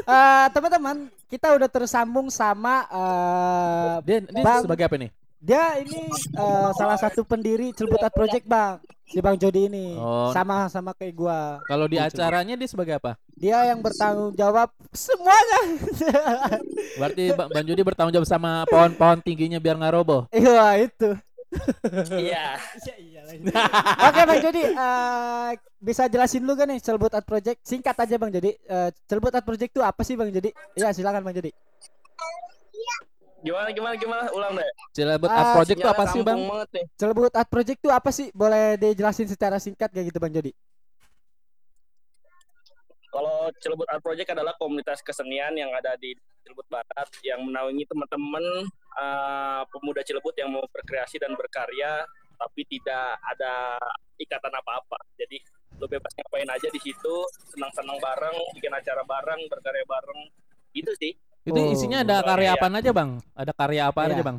Uh, teman-teman, kita udah tersambung sama uh, dia, dia Bang, sebagai apa nih? Dia ini uh, salah satu pendiri Celebut Art Project Bang. Si Bang Jody ini. Oh. Sama-sama kayak gua. Kalau di acaranya dia sebagai apa? Dia yang bertanggung jawab semuanya. Berarti Bang Jody bertanggung jawab sama pohon-pohon tingginya biar nggak roboh. Iya, itu. Iya. Oke Bang Jody, uh, bisa jelasin dulu kan nih Celebut Art Project? Singkat aja Bang Jody. Uh, Celebut Art Project itu apa sih Bang Jody? Ya silakan Bang Jody. Gimana gimana gimana ulang deh. Celebut Art Project itu uh, apa sih Bang? Celebut Art Project itu apa sih? Boleh dijelasin secara singkat kayak gitu Bang Jody? Kalau Celebut Art Project adalah komunitas kesenian yang ada di Celebut Barat yang menaungi teman-teman uh, pemuda Celebut yang mau berkreasi dan berkarya tapi tidak ada ikatan apa-apa. Jadi lo bebas ngapain aja di situ, senang-senang bareng, bikin acara bareng, berkarya bareng. Gitu sih. Itu oh. isinya ada karya apaan aja, Bang? Ada karya apa yeah. aja, Bang?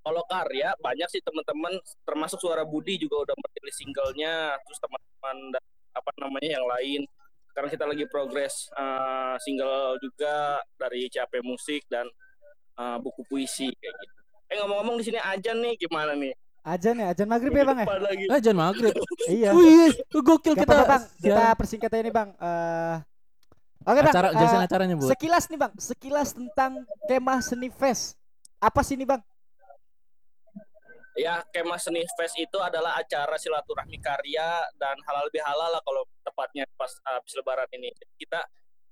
Kalau karya banyak sih teman-teman, termasuk Suara Budi juga udah merilis singlenya, terus teman-teman dan apa namanya yang lain. Sekarang kita lagi progres uh, single juga dari C A P musik dan uh, buku puisi kayak gitu. Eh ngomong-ngomong di sini ajan nih gimana nih? Ajan ya, ajan maghrib ya Bang ya? Ajan maghrib. Iya. Wih, gokil kita. Apa, Bang, kita persingkat aja nih Bang. Uh, Oke okay, Bang. Acara, uh, acaranya, Bu. Sekilas nih Bang, sekilas tentang Kemah Seni Fest. Apa sih nih Bang? Ya, Kemah Seni Fest itu adalah acara silaturahmi karya dan halal bihalal lah kalau tepatnya pas habis lebaran ini. Kita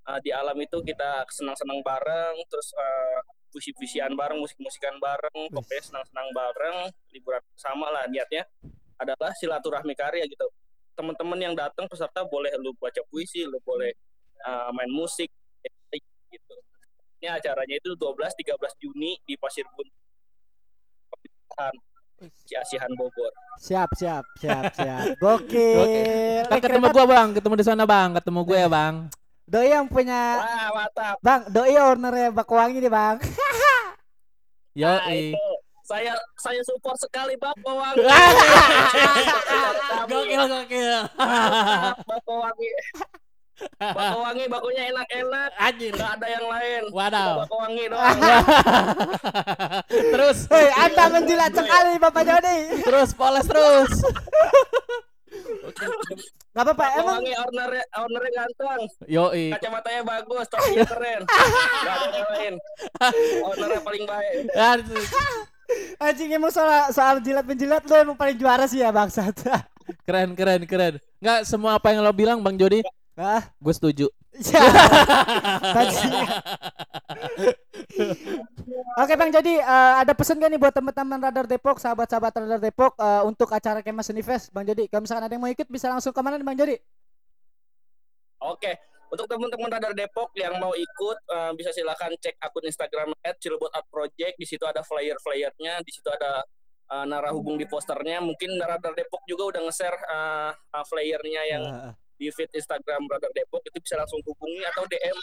uh, di alam itu kita senang-senang bareng, terus uh, puisi-puisian bareng, musik-musikan bareng, pokoknya senang-senang bareng, liburan bersama lah. Niatnya adalah silaturahmi karya gitu. Teman-teman yang datang peserta boleh lu baca puisi, lu boleh uh, main musik gitu. Ini acaranya itu dua belas tiga belas Juni di Pasir Buntu. Ciasihan Bogor. Siap, siap, siap, siap. Gokil. Nah, ketemu gue Bang, ketemu di sana Bang, ketemu gue ya Bang. Doi yang punya. Wah, mantap. Bang, doi ownernya Bakwangi nih Bang. Yo, saya saya support sekali Bakwangi. Gokil, gokil. Bakwangi. Bakwangi bakunya enak-enak. Anjir, enggak ada yang lain. Waduh. Bakwangi doang. Terus, hei, Anda menjilat sekali Bapak Jody. Terus poles terus. Oke. Enggak apa-apa, emang owner-nya owner-nya ganteng. Yoi. Kacamatanya bagus, topinya keren. Enggak ada yang lain. Owner-nya paling baik. Anjing emang soal soal jilat-menjilat lo emang paling juara sih ya bangsat. Keren, keren, keren. Enggak semua apa yang lo bilang Bang Jody. Hah? Gue setuju. Ya. Oke Bang, jadi uh, ada pesan gak nih buat teman-teman Radar Depok, sahabat-sahabat Radar Depok uh, untuk acara Kemah Seni Fest, Bang Jody? Kalau misalkan ada yang mau ikut bisa langsung ke mana nih Bang Jody? Oke, untuk teman-teman Radar Depok yang mau ikut uh, bisa silakan cek akun Instagram et celebut art project. Di situ ada flyer-flyernya, di situ ada uh, narah hubung di posternya. Mungkin Radar Depok juga udah nge-share uh, uh, flyernya yang uh. di feed Instagram Radar Depok, itu bisa langsung hubungi atau D M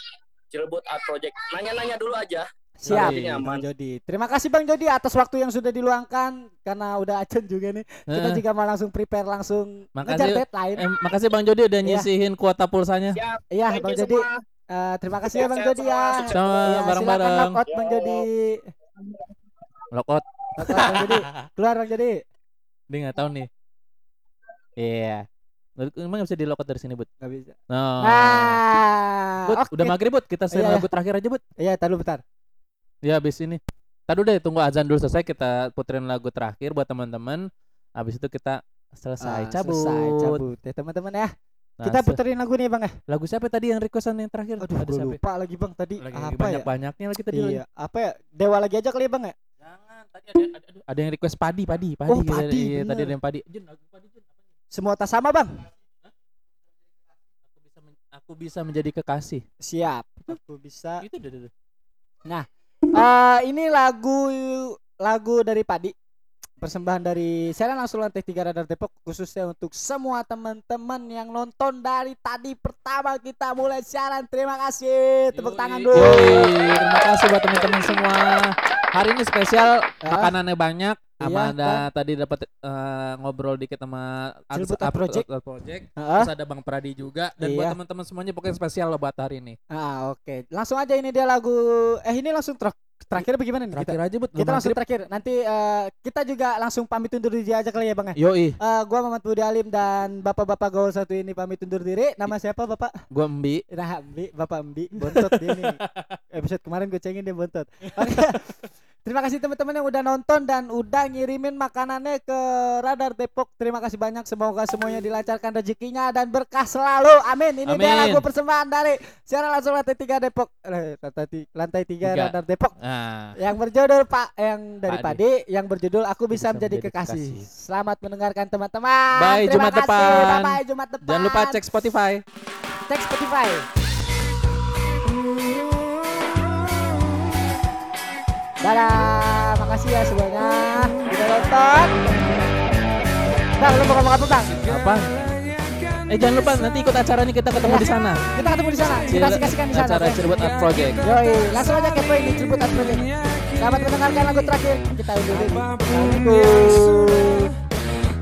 Celebut Art Project. Nanya-nanya dulu aja. Siap, Bang Jody. Terima kasih Bang Jody atas waktu yang sudah diluangkan karena udah acan juga nih. Kita eh. juga mau langsung prepare langsung ngejar deadline. Eh, makasih Bang Jody udah nyisihin yeah. kuota pulsanya. Iya, Bang Jody. Uh, terima kasih ya Bang Jody ya. Sama bareng-bareng. Silakan lock out Bang Jody. Lock out. Lock out Bang Jody. Keluar Bang Jody. Dia enggak tahu nih. Iya. Yeah. Emang gak bisa di-lock out dari sini, Bud? Gak bisa. Nah, ah, Bud, okay. Udah maghrib, Bud. Kita selain lagu terakhir aja, Bud. Iya, taruh bentar. Iya, abis ini taruh deh, tunggu azan dulu selesai. Kita puterin lagu terakhir buat teman-teman. Abis itu kita selesai ah, cabut. Selesai cabut ya, teman-teman ya. Nah, kita puterin lagu nih, Bang. Lagu siapa tadi yang requestan yang terakhir? Aduh, gue lupa lagi, Bang. Tadi lagi, apa banyak ya? Banyak-banyaknya lagi tadi. Iya, lagi. Apa ya? Dewa lagi aja kali ya, Bang ya? Jangan, tadi ada, ada, ada, ada yang request Padi, Padi, Padi. Oh, Padi. Iya, tadi ada yang Padi. Jun, lagu Padi, Jun. Semua tak sama, Bang. Hah? Aku bisa men- aku bisa menjadi kekasih. Siap. Aku bisa. Itu udah. Nah, uh, ini lagu lagu dari Padi. Persembahan dari siaran langsung lantai tiga Radar Depok, khususnya untuk semua teman-teman yang nonton dari tadi pertama kita mulai siaran. Terima kasih. Tepuk Yui. Tangan dulu. Yui. Terima kasih buat teman-teman semua. Hari ini spesial, ya. Makanannya banyak. Sama iya, ada kan? Tadi dapat uh, ngobrol dikit sama Celebut Art Project, Art Project. Uh-huh. Terus ada Bang Pradi juga dan iya. Buat teman-teman semuanya pokoknya spesial loh buat hari ini. Ah, oke. Okay. Langsung aja ini dia lagu eh ini langsung terakhir terakhir bagaimana nih? Terakhir kita? Aja buat kita langsung terakhir. Nanti uh, kita juga langsung pamit undur diri aja kali ya, Bang. Yoi. Uh, gua Mamat Budi Alim dan Bapak-bapak gaul satu ini pamit undur diri. Nama siapa, Bapak? Gua Mbi. Nah, Mbi, Bapak Mbi. Bontot dia nih. Episode kemarin gue cengin dia bontot. Terima kasih teman-teman yang udah nonton dan udah ngirimin makanannya ke Radar Depok. Terima kasih banyak. Semoga semuanya dilancarkan rezekinya dan berkah selalu. Amin. Ini Amin. Dia lagu persembahan dari siaran langsung lantai tiga Depok. Eh, lantai tiga Radar Depok. Nah. Yang berjudul Pak yang dari Padi, yang berjudul Aku Bisa, Bisa Menjadi Kekasih. Kekasih. Selamat mendengarkan teman-teman. Bye Terima Jumat kasih. Depan. Bye Jumat depan. Jangan lupa cek Spotify. Cek Spotify. Dadah, makasih ya semuanya. Kita nonton. Bang, lu mau ngomong apa, Bang? Apa? Eh jangan lupa nanti ikut acara ini kita ketemu ya. Di sana. Kita ketemu di sana. Kita kasih-kasihkan di sana. Acara Celebut Art Project. Yoi, langsung aja kepoin di Celebut Art Project. Selamat mendengarkan lagu terakhir. Kita undur diri.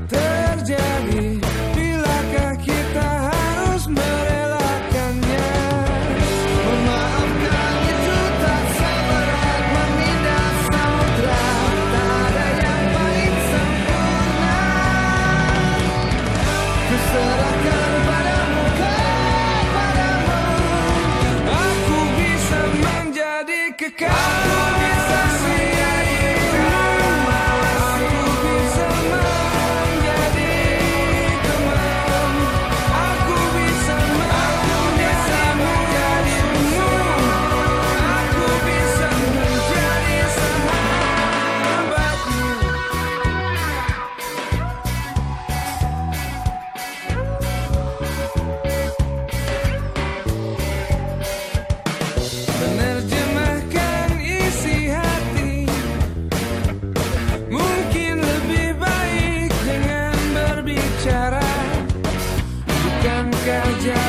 Terjadi bilakah kita harus merelakannya? Serahkan padamu, kepadamu. Aku bisa menjadi kekasih. Yeah.